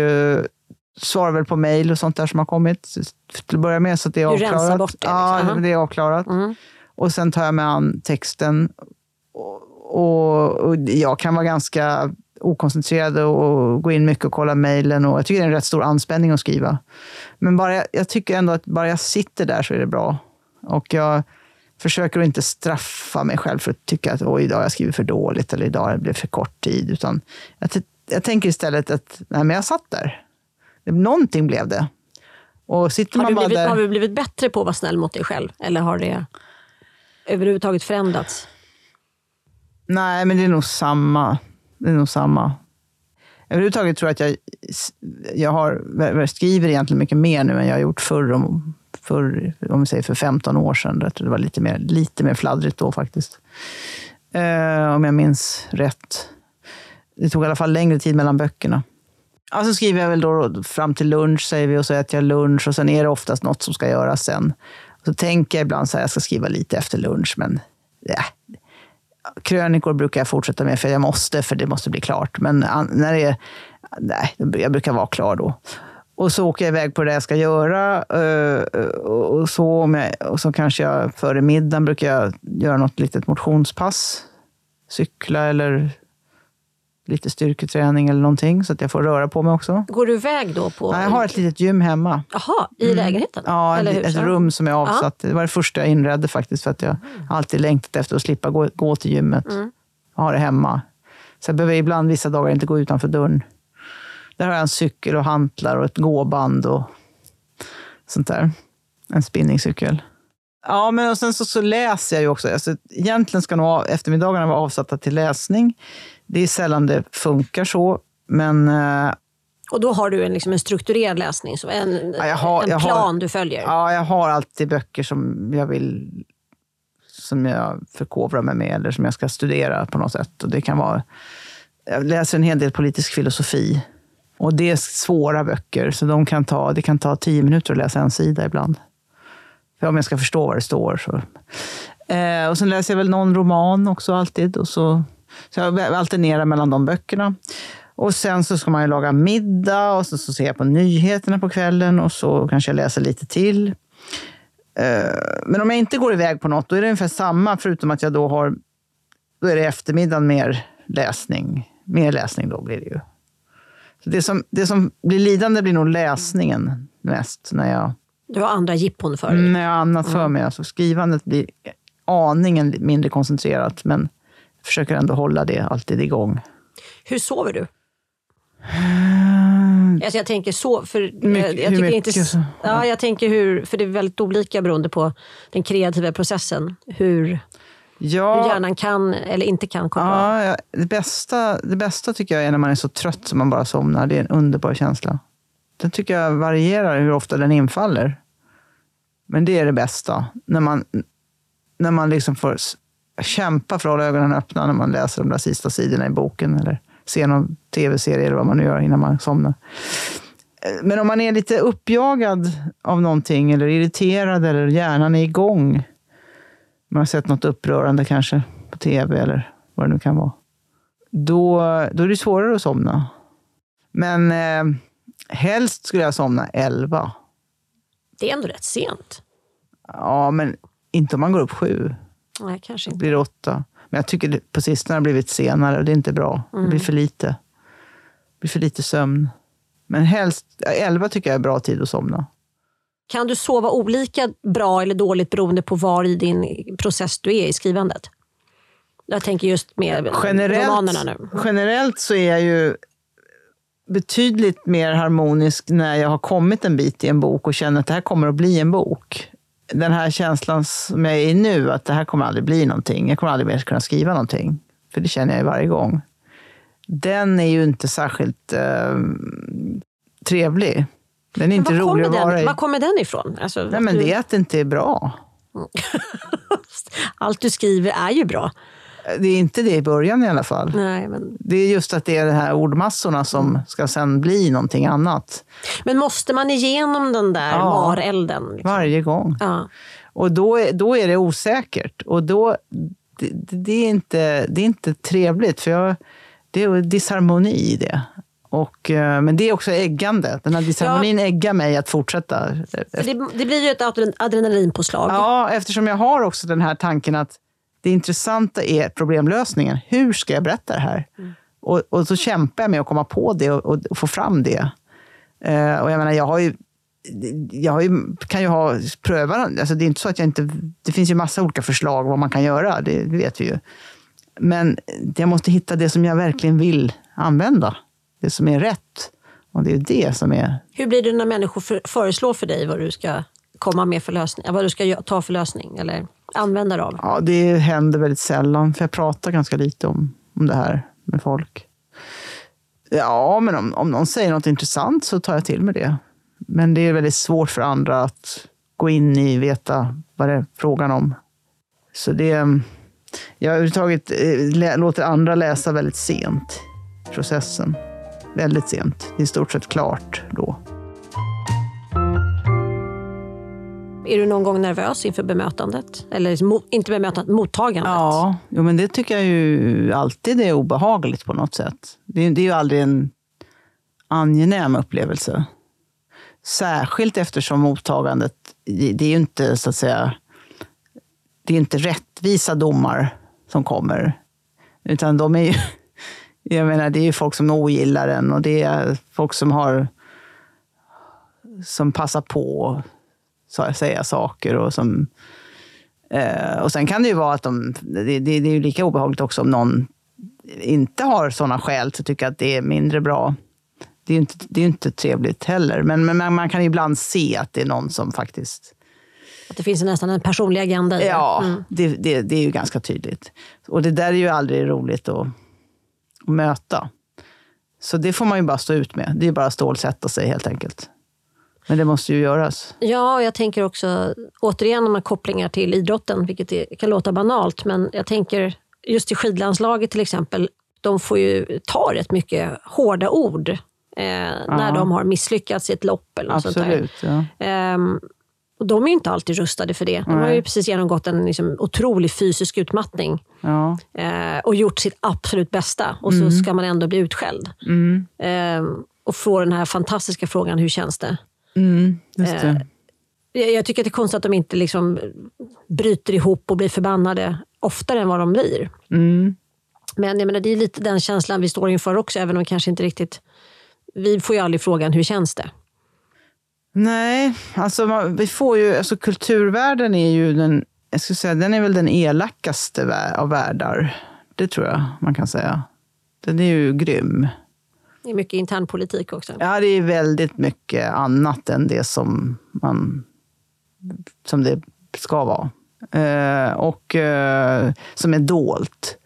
svarar väl på mejl och sånt där som har kommit till att börja med, så att det är avklarat. Du rensar bort det? Liksom. Ja, det är avklarat. Mm. Och sen tar jag med an texten och jag kan vara ganska okoncentrerad och gå in mycket och kolla mejlen, och jag tycker det är en rätt stor anspänning att skriva. Men bara jag tycker ändå att bara jag sitter där så är det bra. Och jag försöker inte straffa mig själv för att tycka att idag jag skriver för dåligt eller idag det blev för kort tid, utan jag tänker istället att men jag satt där. Någonting blev det. Och sitter man bara där. Har du blivit bättre på att vara snäll mot dig själv? Eller har det överhuvudtaget förändrats? Nej, men det är nog samma. Överhuvudtaget tror jag att jag skriver egentligen mycket mer nu än jag har gjort förr, om vi säger för 15 år sedan. Jag tror det var lite mer fladdrigt då faktiskt. Om jag minns rätt. Det tog i alla fall längre tid mellan böckerna. Ja, så skriver jag väl då fram till lunch, säger vi, och så äter jag lunch och sen är det oftast något som ska göras sen. Så tänker jag ibland så här, jag ska skriva lite efter lunch, men ja. Krönikor brukar jag fortsätta med för jag måste, för det måste bli klart. Men när det är, nej, jag brukar vara klar då. Och så åker jag iväg på det jag ska göra, och så kanske jag före middagen brukar jag göra något litet motionspass. Cykla eller lite styrketräning eller någonting, så att jag får röra på mig också. Går du iväg då på? Nej, jag har ett litet gym hemma. Jaha, i lägenheten? Mm. Ja, eller ett rum som är avsatt. Ja. Det var det första jag inredde faktiskt, för att jag alltid längtat efter att slippa gå till gymmet. Mm. Jag har det hemma. Så jag behöver ibland vissa dagar inte gå utanför dörren. Där har jag en cykel och hantlar och ett gåband och sånt där. En spinningcykel. Ja, men och sen så läser jag ju också. Alltså, egentligen ska nog eftermiddagarna vara avsatta till läsning. Det är sällan det funkar så, men... Och då har du en strukturerad läsning, som en plan du följer? Ja, jag har alltid böcker som jag förkovrar mig med eller som jag ska studera på något sätt. Och det kan vara... Jag läser en hel del politisk filosofi. Och det är svåra böcker, så det kan ta 10 minuter att läsa en sida ibland. För om jag ska förstå vad det står. Så. Och sen läser jag väl någon roman också alltid. Och så jag alternerar mellan de böckerna. Och sen så ska man ju laga middag. Och så ser jag på nyheterna på kvällen. Och så kanske jag läser lite till. Men om jag inte går iväg på något, då är det ungefär samma. Förutom att jag då är det eftermiddagen mer läsning. Mer läsning då blir det ju. Så det som blir lidande blir nog läsningen mest när jag... Du har andra jippon för dig. När jag har annat för mig. Alltså skrivandet blir aningen mindre koncentrerat. Men jag försöker ändå hålla det alltid igång. Hur sover du? Alltså jag tänker så... Jag tänker hur... För det är väldigt olika beroende på den kreativa processen. Hur hjärnan kan eller inte kan koppla av. Ja, det bästa tycker jag är när man är så trött som man bara somnar. Det är en underbar känsla. Den tycker jag varierar hur ofta den infaller. Men det är det bästa. När man får kämpa för att hålla ögonen öppna när man läser de där sista sidorna i boken eller ser någon tv-serie eller vad man nu gör innan man somnar. Men om man är lite uppjagad av någonting eller irriterad eller hjärnan är igång. Man har sett något upprörande kanske på tv eller vad det nu kan vara. Då är det svårare att somna. Men... helst skulle jag somna 11. Det är ändå rätt sent. Ja, men inte om man går upp 7. Nej, kanske inte. Det blir 8. Men jag tycker på sistone har blivit senare och det är inte bra. Mm. Det blir för lite. Det blir för lite sömn. Men helst, 11 tycker jag är bra tid att somna. Kan du sova olika bra eller dåligt beroende på var i din process du är i skrivandet? Jag tänker just med romanerna nu. Generellt så är jag ju... betydligt mer harmonisk när jag har kommit en bit i en bok och känner att det här kommer att bli en bok. Den här känslan som jag är i nu, att det här kommer aldrig bli någonting. Jag kommer aldrig mer kunna skriva någonting. För det känner jag varje gång. Den är ju inte särskilt trevlig. Den är inte rolig att vara i. Var kommer den ifrån? Alltså, nej, men det är att det inte är bra. Allt du skriver är ju bra. Det är inte det i början i alla fall. Nej, men... Det är just att det är de här ordmassorna som ska sen bli någonting annat. Men måste man igenom den där marelden? Liksom? Varje gång. Ja. Och då är det osäkert. Och då, det är inte trevligt. För det är disharmoni i det. Men det är också äggande. Den här disharmonin äggar mig att fortsätta. Det blir ju ett adrenalinpåslag. Ja, eftersom jag har också den här tanken att det intressanta är problemlösningen. Hur ska jag berätta det här? Mm. Och så kämpar jag med att komma på det och få fram det. Och jag menar, jag kan ju ha pröva. Alltså det är inte så att jag inte... Det finns ju massa olika förslag vad man kan göra. Det vet vi ju. Men jag måste hitta det som jag verkligen vill använda. Det som är rätt. Och det är det som är... Hur blir det när människor föreslår för dig vad du ska komma med för lösning? Vad du ska ta för lösning eller... användare av? Ja, det händer väldigt sällan. För jag pratar ganska lite om det här med folk. Ja, men om någon säger något intressant så tar jag till med det. Men det är väldigt svårt för andra att gå in i, veta vad det är frågan om. Så det... Jag överhuvudtaget låter andra läsa väldigt sent processen. väldigt sent. I stort sett klart då. Är du någon gång nervös inför bemötandet? Eller inte bemötandet, mottagandet? Ja, jo, men det tycker jag ju alltid är obehagligt på något sätt. Det är ju aldrig en angenäm upplevelse. Särskilt eftersom mottagandet, det är ju inte så att säga, det är inte rättvisa domar som kommer. Utan de är ju, jag menar, det är ju folk som ogillar den och det är folk som har, som passar på att säga saker och som, och sen kan det ju vara att det är ju lika obehagligt också om någon inte har sådana skäl så tycker jag att det är mindre bra. Det är ju inte trevligt heller. Men man kan ibland se att det är någon som faktiskt... Att det finns nästan en personlig agenda. Ja, det är ju ganska tydligt. Och det där är ju aldrig roligt att möta. Så det får man ju bara stå ut med. Det är ju bara att stålsätta sig helt enkelt. Men det måste ju göras. Ja, jag tänker också... Återigen om man kopplingar till idrotten, vilket kan låta banalt. Men jag tänker just i skidlandslaget till exempel. De får ju ta rätt mycket hårda ord- när de har misslyckats i ett lopp eller något absolut, sånt där. Ja. Och de är ju inte alltid rustade för det. De har ju precis genomgått en liksom, otrolig fysisk utmattning. Ja. Och gjort sitt absolut bästa. Och så ska man ändå bli utskälld. Mm. Och få den här fantastiska frågan, hur känns det? Mm, just det. Jag tycker att det är konstigt att de inte liksom bryter ihop och blir förbannade oftare än vad de blir. Mm. Men jag menar, det är lite den känslan vi står inför också, även om kanske inte riktigt... Vi får ju aldrig frågan, hur känns det? Nej, alltså vi får ju, alltså kulturvärlden är ju den, jag skulle säga, den är väl den elakaste av världar. Det tror jag man kan säga. Den är ju grym. Det är mycket intern politik också. Ja, det är väldigt mycket annat än det som man, som det ska vara. Och som är dolt.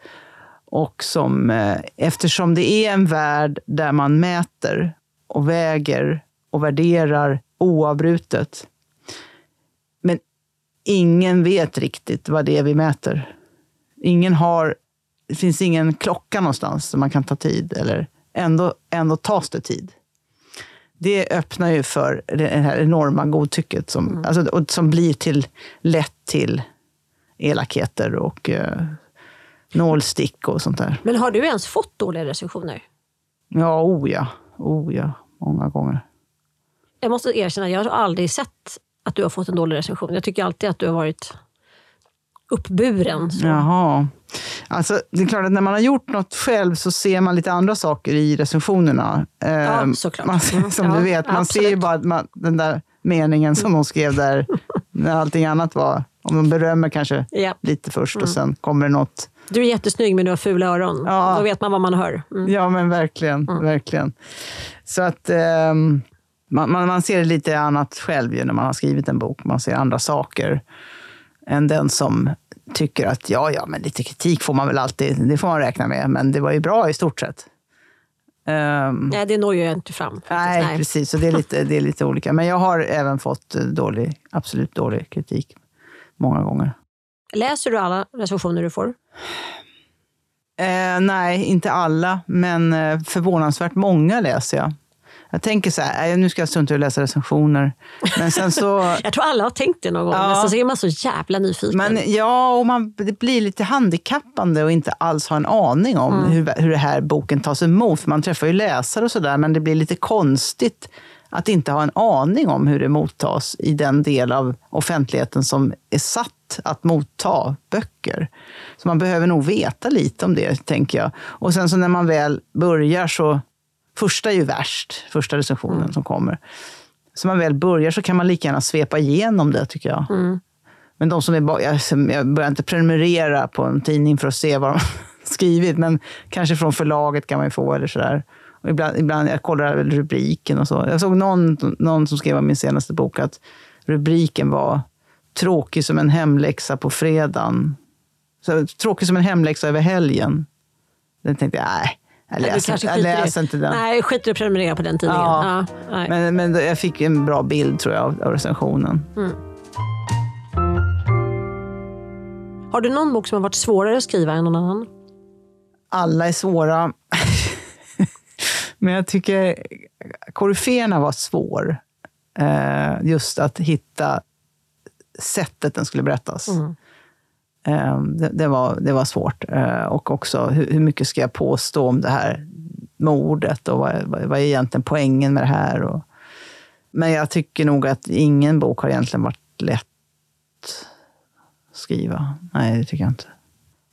Och som, eftersom det är en värld där man mäter och väger och värderar oavbrutet. Men ingen vet riktigt vad det är vi mäter. Det finns ingen klocka någonstans som man kan ta tid. Eller ändå tas det tid. Det öppnar ju för det här enorma godtycket som, alltså, och som blir lätt till elakheter och... nålstick och sånt där. Men har du ens fått dåliga recensioner? Ja, oja, många gånger. Jag måste erkänna, jag har aldrig sett att du har fått en dålig recension. Jag tycker alltid att du har varit uppburen. Så. Jaha. Alltså, det är klart att när man har gjort något själv så ser man lite andra saker i recensionerna. Ja, såklart. Man ser, som du vet, man absolut. Ser ju bara den där meningen som hon skrev där när allting annat var. Om de berömmer kanske lite först och sen kommer det något. Du är jättesnygg men du har fula öron. Ja. Då vet man vad man hör. Mm. Ja men verkligen. Så att man ser det lite annat själv ju när man har skrivit en bok. Man ser andra saker än den som tycker att ja men lite kritik får man väl alltid. Det får man räkna med. Men det var ju bra i stort sett. Nej det når ju inte fram. Nej precis. Så det är lite olika. Men jag har även fått absolut dålig kritik. Många gånger. Läser du alla recensioner du får? Nej, inte alla. Men förvånansvärt många läser jag. Jag tänker så här, nu ska jag stund till att läsa recensioner. Men sen så... jag tror alla har tänkt det någon gång. Men så är man så jävla nyfiken. Men ja, och det blir lite handikappande och inte alls ha en aning om hur det här boken tas emot. För man träffar ju läsare och sådär. Men det blir lite konstigt att inte ha en aning om hur det mottas i den del av offentligheten som är satt att motta böcker. Så man behöver nog veta lite om det, tänker jag. Och sen så när man väl börjar så... Första är ju värst, första recensionen som kommer. Så när man väl börjar så kan man lika gärna svepa igenom det, tycker jag. Mm. Men de som jag börjar inte prenumerera på en tidning för att se vad de skrivit. Men kanske från förlaget kan man ju få eller sådär. Och ibland jag kollar väl rubriken och så. Jag såg någon som skrev om min senaste bok att rubriken var tråkig som en hemläxa på fredagen. Så, tråkig som en hemläxa över helgen. Den tänkte jag, nej. Jag läser inte den. Nej, skiter i att prenumerera på den tidningen. Ja. Ja, men jag fick en bra bild tror jag av recensionen. Mm. Har du någon bok som har varit svårare att skriva än någon annan? Alla är svåra. Men jag tycker Koryfeerna var svår. Just att hitta sättet den skulle berättas. Mm. Det var svårt. Och också hur mycket ska jag påstå om det här mordet och vad är egentligen poängen med det här. Men jag tycker nog att ingen bok har egentligen varit lätt att skriva. Nej, det tycker jag inte.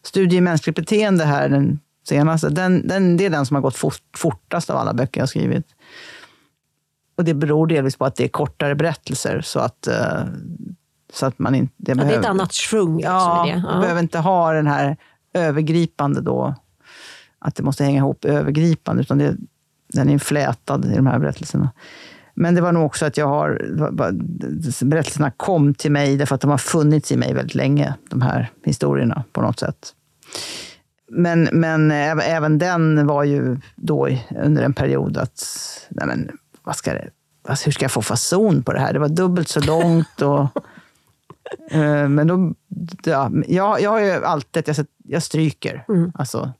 Studie i mänskligt beteende här, den senaste. Det är den som har gått fortast av alla böcker jag skrivit. Och det beror delvis på att det är kortare berättelser så att man inte... Det behöver, det är ett annat svung. Ja, det. Ja. Man behöver inte ha den här övergripande då. Att det måste hänga ihop övergripande. Utan den är flätad i de här berättelserna. Men det var nog också att berättelserna kom till mig därför att de har funnits i mig väldigt länge, de här historierna på något sätt. Men även den var ju då under en period att hur ska jag få fason på det här? Det var dubbelt så långt och men då jag har ju alltid jag stryker. Mm. Alltså,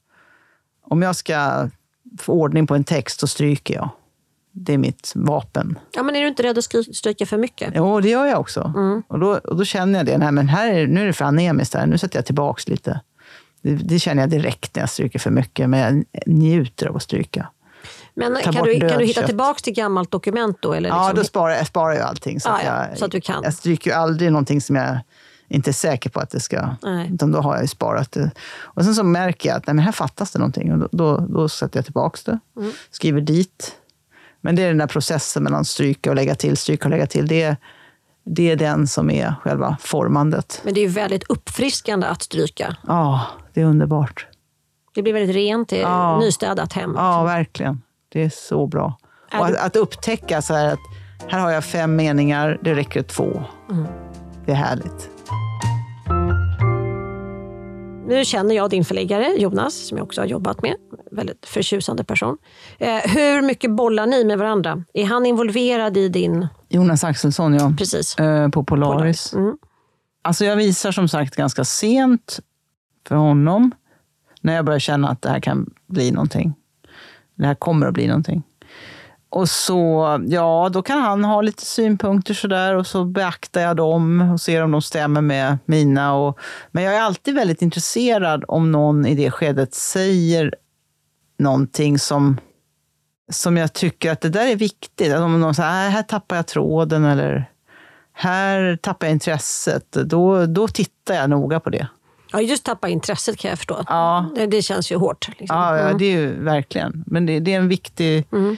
om jag ska få ordning på en text så stryker jag. Det är mitt vapen. Ja, men är du inte rädd att stryka för mycket? Jo, det gör jag också. Mm. Och då känner jag det. Nej, men nu är det för anemiskt här. Nu sätter jag tillbaks lite. Det känner jag direkt när jag stryker för mycket. Men jag njuter av att stryka. Men kan du hitta tillbaks till gammalt dokument då? Eller liksom? Ja, då sparar jag allting. Så att du kan. Jag stryker ju aldrig någonting som jag inte är säker på att det ska. Nej. Utan då har jag ju sparat det. Och sen så märker jag att nej, men här fattas det någonting. Och då sätter jag tillbaks det. Mm. Skriver dit. Men det är den där processen mellan stryka och lägga till, det är den som är själva formandet. Men det är ju väldigt uppfriskande att stryka. Ja, det är underbart. Det blir väldigt rent, nystädat hem. Ja, verkligen. Det är så bra. Och att upptäcka så här att här har jag 5 meningar, det räcker 2. Mm. Det är härligt. Nu känner jag din förläggare, Jonas, som jag också har jobbat med. Väldigt förtjusande person. Hur mycket bollar ni med varandra? Är han involverad i din... Jonas Axelsson, ja. Precis. På Polaris. Mm. Alltså jag visar som sagt ganska sent för honom. När jag börjar känna att det här kan bli någonting. Det här kommer att bli någonting. Och så, ja, då kan han ha lite synpunkter sådär och så beaktar jag dem och ser om de stämmer med mina. Men jag är alltid väldigt intresserad om någon i det skedet säger någonting som jag tycker att det där är viktigt. Att om någon säger, här tappar jag tråden eller här tappar jag intresset, då tittar jag noga på det. Ja, just tappa intresset kan jag förstå. Ja. Det känns ju hårt. Liksom. Ja, det är ju verkligen. Men det är en viktig... Mm.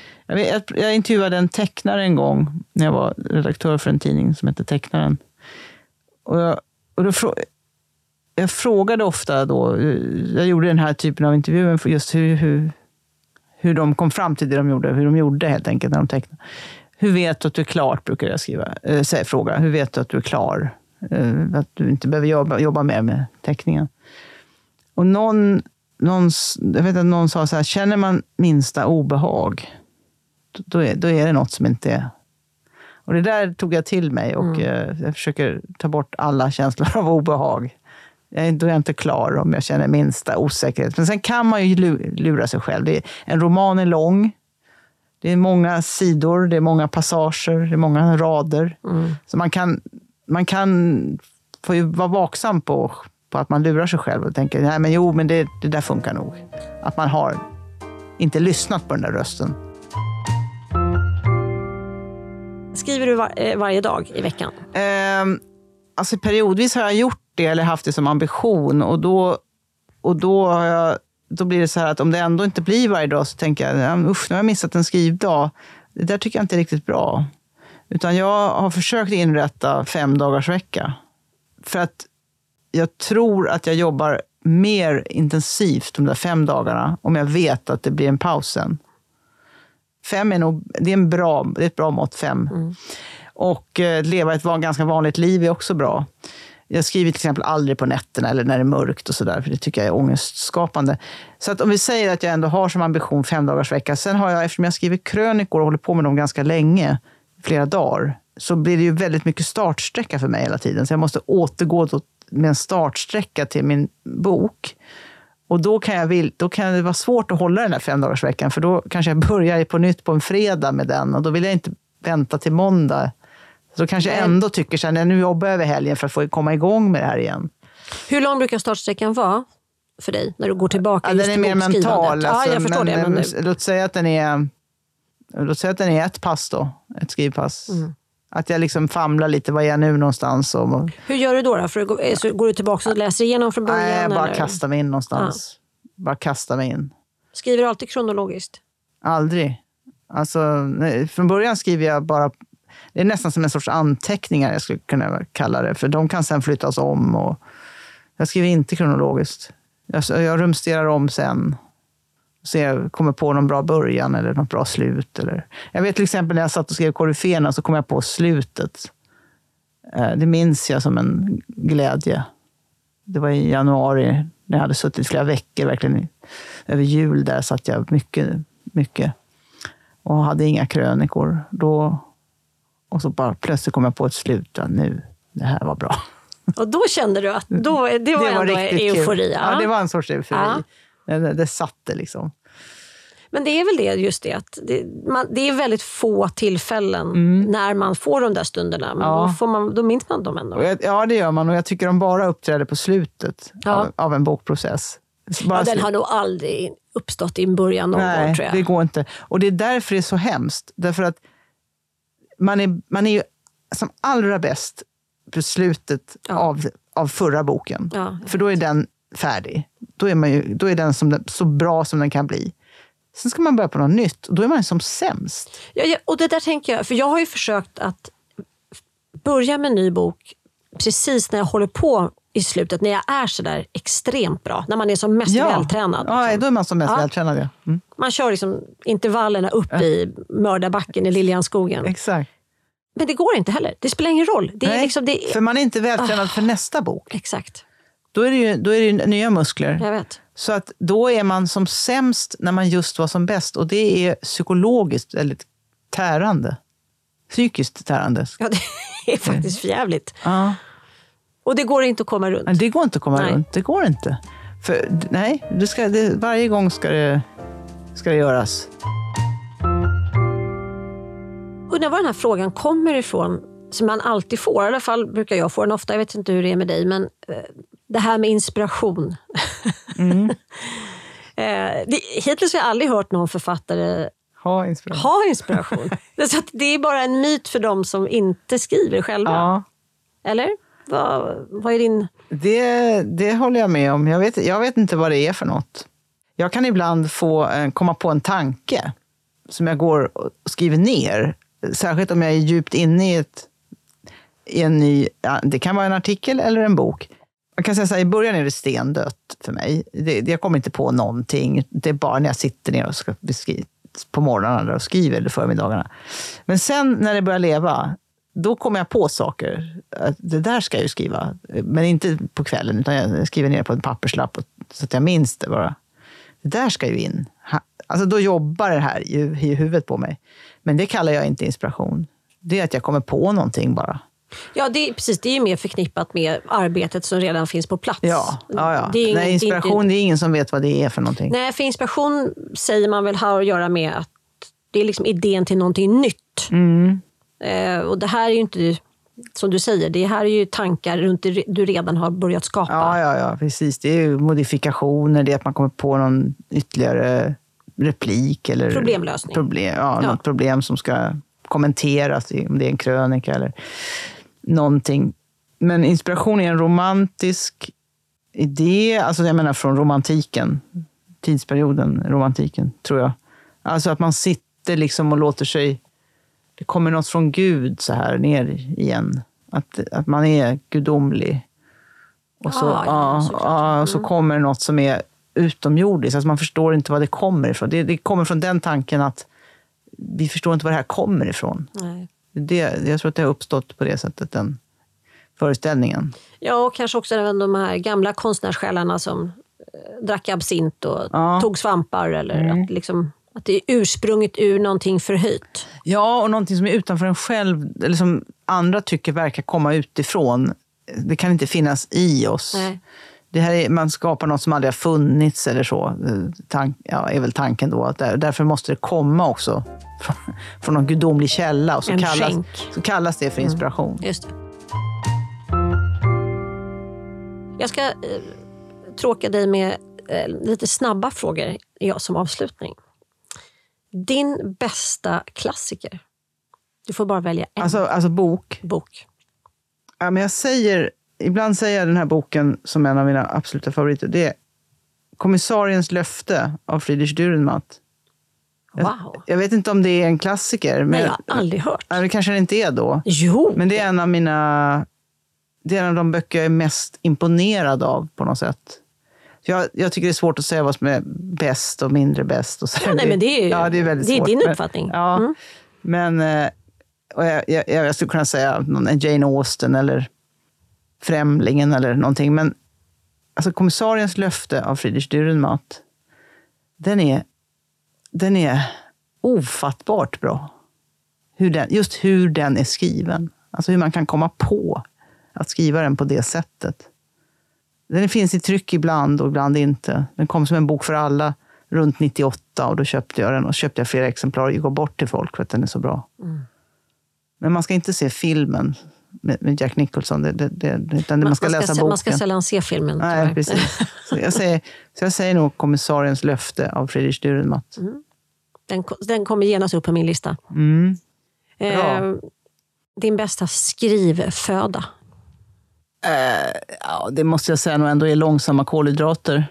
Jag intervjuade en tecknare en gång när jag var redaktör för en tidning som hette Tecknaren. Och då jag frågade ofta då... Jag gjorde den här typen av intervjuer för just hur de kom fram till det de gjorde. Hur de gjorde helt enkelt när de tecknade. Hur vet du att du är klart, brukar jag fråga. Hur vet du att du är klar? Att du inte behöver jobba mer med teckningen. Och någon sa så här, känner man minsta obehag då är det något som inte är. Och det där tog jag till mig och jag försöker ta bort alla känslor av obehag. Då är jag inte klar om jag känner minsta osäkerhet. Men sen kan man ju lura sig själv. En roman är lång. Det är många sidor, det är många passager, det är många rader. Mm. Så man kan få ju vara vaksam på att man lurar sig själv och tänker nej men jo men det där funkar nog. Att man har inte lyssnat på den där rösten. Skriver du varje dag i veckan? Alltså periodvis har jag gjort det eller haft det som ambition och då blir det så här att om det ändå inte blir varje dag så tänker jag usch nu har jag missat en skrivdag. Det där tycker jag inte är riktigt bra. Utan jag har försökt inrätta 5-dagars vecka. För att jag tror att jag jobbar mer intensivt de där 5 dagarna. Om jag vet att det blir en paus sen. 5 är nog, det är ett bra mått, 5. Mm. Och leva ett ganska vanligt liv är också bra. Jag skriver till exempel aldrig på nätterna eller när det är mörkt och sådär. För det tycker jag är ångestskapande. Så att om vi säger att jag ändå har som ambition 5-dagars vecka. Sen har jag, eftersom jag skriver krönikor och håller på med dem ganska länge- flera dagar, så blir det ju väldigt mycket startsträcka för mig hela tiden. Så jag måste återgå med en startsträcka till min bok. Och då kan det vara svårt att hålla den här 5-dagarsveckan, för då kanske jag börjar på nytt på en fredag med den, och då vill jag inte vänta till måndag. Så kanske jag ändå tycker så här, nu jobbar jag över helgen för att få komma igång med det här igen. Hur lång brukar startsträckan vara för dig när du går tillbaka? Ja, den är mer mental. Alltså, ja, jag förstår det. Men låt säga att den är ett pass då, ett skrivpass. Mm. Att jag liksom famlar lite, vad är jag nu någonstans? Och hur gör du då? För går du tillbaka och läser igenom från början? Nej, jag bara kastar mig in någonstans. Ja. Bara kastar mig in. Skriver du alltid kronologiskt? Aldrig. Alltså, från början skriver jag bara... Det är nästan som en sorts anteckningar, jag skulle kunna kalla det. För de kan sen flyttas om. Och jag skriver inte kronologiskt. Jag rumsterar om sen. Så jag kommer på någon bra början eller något bra slut. Eller. Jag vet till exempel när jag satt och skrev Koryfeerna, så kom jag på slutet. Det minns jag som en glädje. Det var i januari när jag hade suttit flera veckor. Verkligen över jul där satt jag mycket. Och hade inga krönikor. Och så bara plötsligt kom jag på ett slut. Nu, det här var bra. Och då kände du att det var ändå eufori. Ja, det var en sorts eufori. Ja. Det satte liksom. Men det är väl det, just det. Att det är väldigt få tillfällen när man får de där stunderna. Men då minns man dem ändå. Ja, det gör man. Och jag tycker de bara uppträder på slutet av en bokprocess. Bara den har nog aldrig uppstått i början någon gång, tror jag. Nej, det går inte. Och det är därför det är så hemskt. Därför att man är ju som allra bäst på slutet av förra boken. Ja, för då är den färdig. Då är den så bra som den kan bli. Sen ska man börja på något nytt, och då är man som sämst. Ja, och det där tänker jag, för jag har ju försökt att börja med en ny bok precis när jag håller på i slutet, när jag är så där extremt bra, när man är som mest vältränad. Liksom. Ja, då är man som mest vältränad, ja. Mm. Man kör liksom intervallerna upp i mördarbacken i Liljanskogen. Exakt. Men det går inte heller, det spelar ingen roll. Det är liksom, för man är inte vältränad för nästa bok. Exakt. Då är det ju nya muskler. Jag vet. Så att då är man som sämst när man just var som bäst. Och det är psykologiskt väldigt tärande. Psykiskt tärande. Ja, det är faktiskt förjävligt. Ja. Och det går inte att komma runt. Det går inte att komma runt. Det går inte. För, varje gång ska det göras. Undrar var den här frågan kommer ifrån, som man alltid får, i alla fall brukar jag få den ofta, jag vet inte hur det är med dig, men det här med inspiration. Hittills har jag aldrig hört någon författare ha inspiration. Så att det är bara en myt för dem som inte skriver själva. Ja. Eller? Vad är din... Det håller jag med om. Jag vet inte vad det är för något. Jag kan ibland komma på en tanke som jag går och skriver ner. Särskilt om jag är djupt inne i en ny... Ja, det kan vara en artikel eller en bok. Man kan säga så här, i början är det stendött för mig. Jag kommer inte på någonting. Det är bara när jag sitter ner och ska på morgonen och skriver, eller förmiddagarna. Men sen när det börjar leva, då kommer jag på saker. Det där ska jag ju skriva. Men inte på kvällen, utan jag skriver ner på en papperslapp så att jag minns det bara. Det där ska ju in. Alltså då jobbar det här i huvudet på mig. Men det kallar jag inte inspiration. Det är att jag kommer på någonting bara. Ja, det är ju mer förknippat med arbetet som redan finns på plats. Ja. Nej, inspiration, det är ingen som vet vad det är för någonting. Nej, för inspiration säger man väl har att göra med att det är liksom idén till någonting nytt. Mm. Och det här är ju inte, som du säger, det här är ju tankar runt det du redan har börjat skapa. Ja, precis. Det är ju modifikationer, det är att man kommer på någon ytterligare replik eller problemlösning. Något problem som ska kommenteras, om det är en krönika eller någonting. Men inspiration är en romantisk idé, alltså jag menar från romantiken, tidsperioden romantiken, tror jag. Alltså att man sitter liksom och låter sig, det kommer något från Gud så här ner igen, att man är gudomlig. Och så och så kommer det något som är utomjordiskt, alltså man förstår inte vad det kommer ifrån. Det kommer från den tanken att vi förstår inte var det här kommer ifrån. Nej. Jag tror att det har uppstått på det sättet, den föreställningen. Ja, och kanske också även de här gamla konstnärssjälarna som drack absint och tog svampar. Eller att det är ursprunget ur någonting förhöjt. Ja, och någonting som är utanför en själv, eller som andra tycker verkar komma utifrån. Det kan inte finnas i oss. Nej. det här är, man skapar något som aldrig har funnits eller så. Är väl tanken då. Att därför måste det komma också från någon gudomlig källa. Och så kallas det för inspiration. Mm. Just det. Jag ska tråka dig med lite snabba frågor som avslutning. Din bästa klassiker? Du får bara välja en. Alltså bok? Bok. Ja, men ibland säger jag den här boken som en av mina absoluta favoriter. Det är Kommissariens löfte av Friedrich Dürrenmatt. Wow. Jag vet inte om det är en klassiker. Men jag har aldrig hört. Ja, det kanske det inte är då. Jo. Men det är en av de böcker jag är mest imponerad av på något sätt. Jag tycker det är svårt att säga vad som är bäst och mindre bäst. Och så det är din uppfattning. Men, ja, men och jag skulle kunna säga någon Jane Austen eller Främlingen eller någonting. Men alltså Kommissariens löfte av Friedrich Dürrenmatt, den är ofattbart bra. Hur den är skriven. Alltså hur man kan komma på att skriva den på det sättet. Den finns i tryck ibland och ibland inte. Den kom som en bok för alla runt 98 och då köpte jag den. Och köpte jag flera exemplar och gav bort till folk för att den är så bra. Mm. Men man ska inte se filmen med Jack Nicholson. Utan man ska läsa boken. Man ska sällan se filmen. Nej, precis. Så jag säger nog Kommissariens löfte av Friedrich Dürrenmatt. Mm. Den kommer genast upp på min lista. Mm. Din bästa skrivföda? Ja, det måste jag säga nog ändå är långsamma kolhydrater.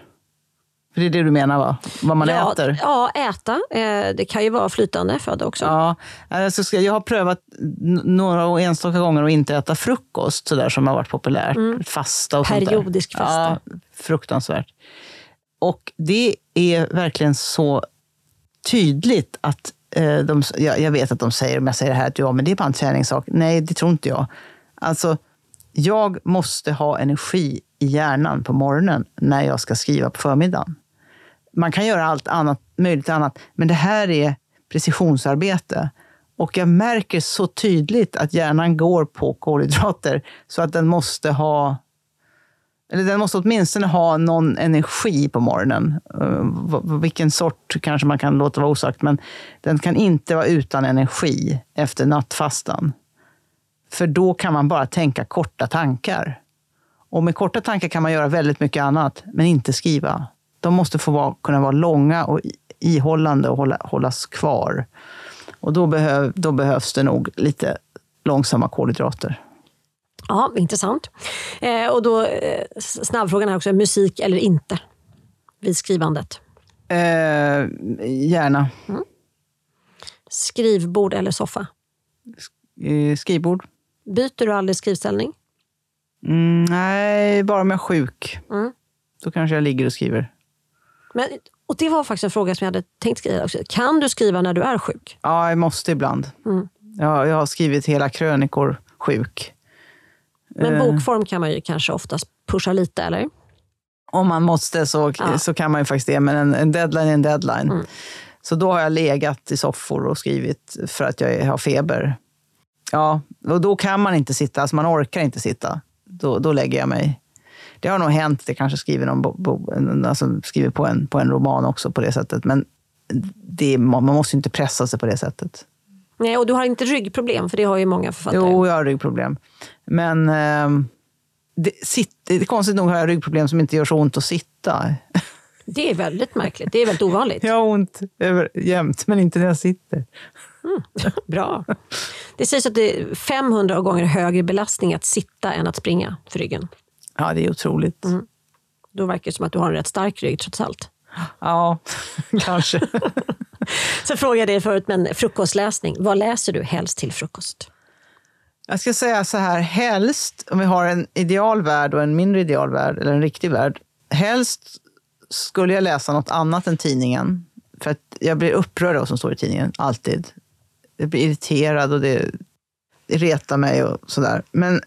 För det är det du menar, va? Vad man äter. Ja, äta. Det kan ju vara flytande föda också. Ja, alltså, jag har prövat några enstaka gånger att inte äta frukost. Sådär som har varit populärt. Mm. Fasta och periodisk sånt där. Fasta. Ja, fruktansvärt. Och det är verkligen så tydligt att jag vet att de säger, om jag säger det här, att ja, men det är bara en träningssak. Nej, det tror inte jag. Alltså, jag måste ha energi i hjärnan på morgonen när jag ska skriva på förmiddagen. Man kan göra allt annat, möjligt annat, men det här är precisionsarbete. Och jag märker så tydligt att hjärnan går på kolhydrater så att den måste åtminstone ha någon energi på morgonen. Vilken sort kanske man kan låta vara osagt, men den kan inte vara utan energi efter nattfastan. För då kan man bara tänka korta tankar. Och med korta tankar kan man göra väldigt mycket annat, men inte skriva. De måste kunna vara långa och ihållande och hållas kvar. Och då behövs det nog lite långsamma kolhydrater. Ja, intressant. Och då snabbfrågan är också, musik eller inte vid skrivandet? Gärna. Mm. Skrivbord eller soffa? Skrivbord. Byter du aldrig skrivställning? Nej, bara om jag är sjuk. Mm. Då kanske jag ligger och skriver. Men, och det var faktiskt en fråga som jag hade tänkt skriva också. Kan du skriva när du är sjuk? Ja, jag måste ibland. Mm. Jag har skrivit hela krönikor sjuk. Men bokform kan man ju kanske oftast pusha lite, eller? Om man måste så kan man ju faktiskt det. Men en deadline är en deadline. Mm. Så då har jag legat i soffor och skrivit för att jag har feber. Ja, och då kan man inte sitta. Alltså man orkar inte sitta. Då lägger jag mig. Det har nog hänt. Det kanske skriver skriver på en roman också på det sättet. Men man måste inte pressa sig på det sättet. Nej, och du har inte ryggproblem. För det har ju många författare. Jo, jag har ryggproblem. Men det är konstigt nog har jag ryggproblem som inte gör så ont att sitta. Det är väldigt märkligt. Det är väldigt ovanligt. Jag har ont jämt, men inte när jag sitter. Mm, bra. Det sägs att det är 500 gånger högre belastning att sitta än att springa för ryggen. Ja, det är otroligt. Mm. Då verkar det som att du har en rätt stark rygg trots allt. Ja, kanske. Så frågade jag dig förut, men frukostläsning. Vad läser du helst till frukost? Jag ska säga så här, helst, om vi har en idealvärld och en mindre idealvärld, eller en riktig värld, helst skulle jag läsa något annat än tidningen. För att jag blir upprörd av som står i tidningen, alltid. Jag blir irriterad och det retar mig och sådär. Men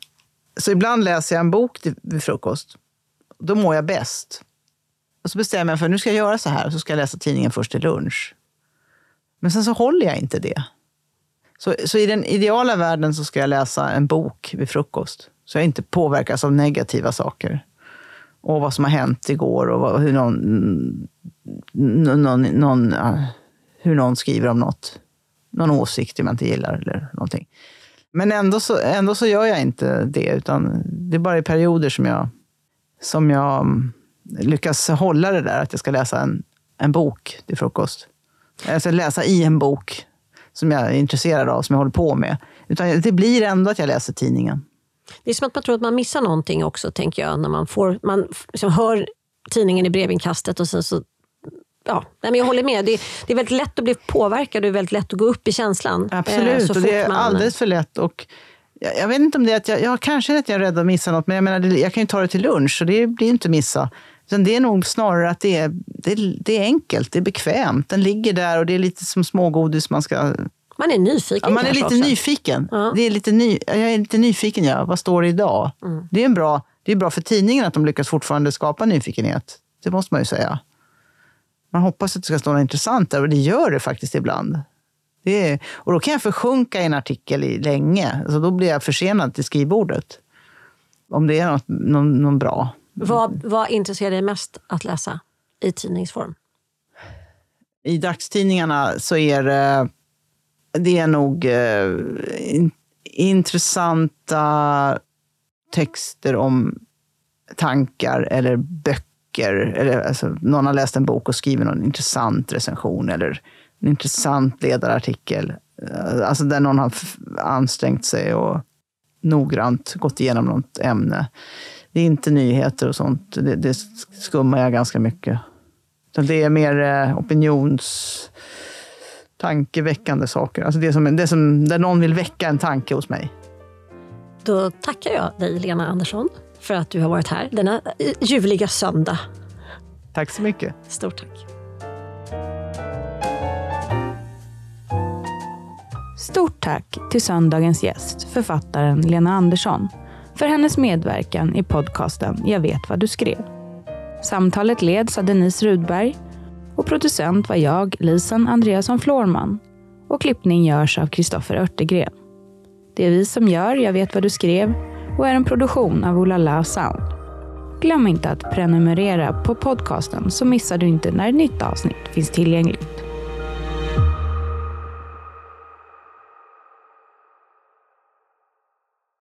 så ibland läser jag en bok vid frukost. Då mår jag bäst. Och så bestämmer jag för nu ska jag göra så här. Så ska jag läsa tidningen först till lunch. Men sen så håller jag inte det. Så i den ideala världen så ska jag läsa en bok vid frukost. Så jag inte påverkas av negativa saker. och vad som har hänt igår och vad, hur någon skriver om något. Någon åsikt man inte gillar eller någonting. Men ändå så gör jag inte det, utan det är bara i perioder som jag lyckas hålla det där att jag ska läsa en bok till frukost. Jag ska läsa i en bok som jag är intresserad av, som jag håller på med. Utan det blir ändå att jag läser tidningen. Det är som att man tror att man missar någonting också, tänker jag, när man liksom hör tidningen i brevinkastet och sen så... Ja, men jag håller med. Det är väldigt lätt att bli påverkad och det är väldigt lätt att gå upp i känslan. Absolut, och det är alldeles för lätt. Och jag vet inte om det är att jag kanske är att jag är rädd att missa något, men jag menar, jag kan ju ta det till lunch och det blir inte missa. Utan det är nog snarare att det är enkelt, det är bekvämt. Den ligger där och det är lite som smågodis man ska... Man är nyfiken. Ja, man är lite också. Nyfiken. Uh-huh. Jag är lite nyfiken, ja. Vad står det idag? Mm. Det är bra för tidningen att de lyckas fortfarande skapa nyfikenhet. Det måste man ju säga. Man hoppas att det ska stå något intressant där och det gör det faktiskt ibland. Och då kan jag försjunka i en artikel i länge. Så då blir jag försenad till skrivbordet. Om det är någon bra. Vad intresserar dig mest att läsa i tidningsform? I dagstidningarna så är det är nog intressanta texter om tankar eller böcker. Eller, alltså, någon har läst en bok och skrivit någon intressant recension eller en intressant ledarartikel. Alltså där någon har ansträngt sig och noggrant gått igenom något ämne. Det är inte nyheter och sånt. Det skummar jag ganska mycket. Det är mer tankeväckande saker. Alltså det som där någon vill väcka en tanke hos mig. Då tackar jag dig, Lena Andersson, för att du har varit här denna ljuvliga söndag. Tack så mycket. Stort tack. Stort tack till söndagens gäst, författaren Lena Andersson, för hennes medverkan i podcasten Jag vet vad du skrev. Samtalet leds av Denise Rudberg och producent var jag, Lisen Andreasson-Flormann, och klippning görs av Kristoffer Örtegren. Det är vi som gör Jag vet vad du skrev och är en produktion av Ullared Sound. Glöm inte att prenumerera på podcasten så missar du inte när ett nytt avsnitt finns tillgängligt.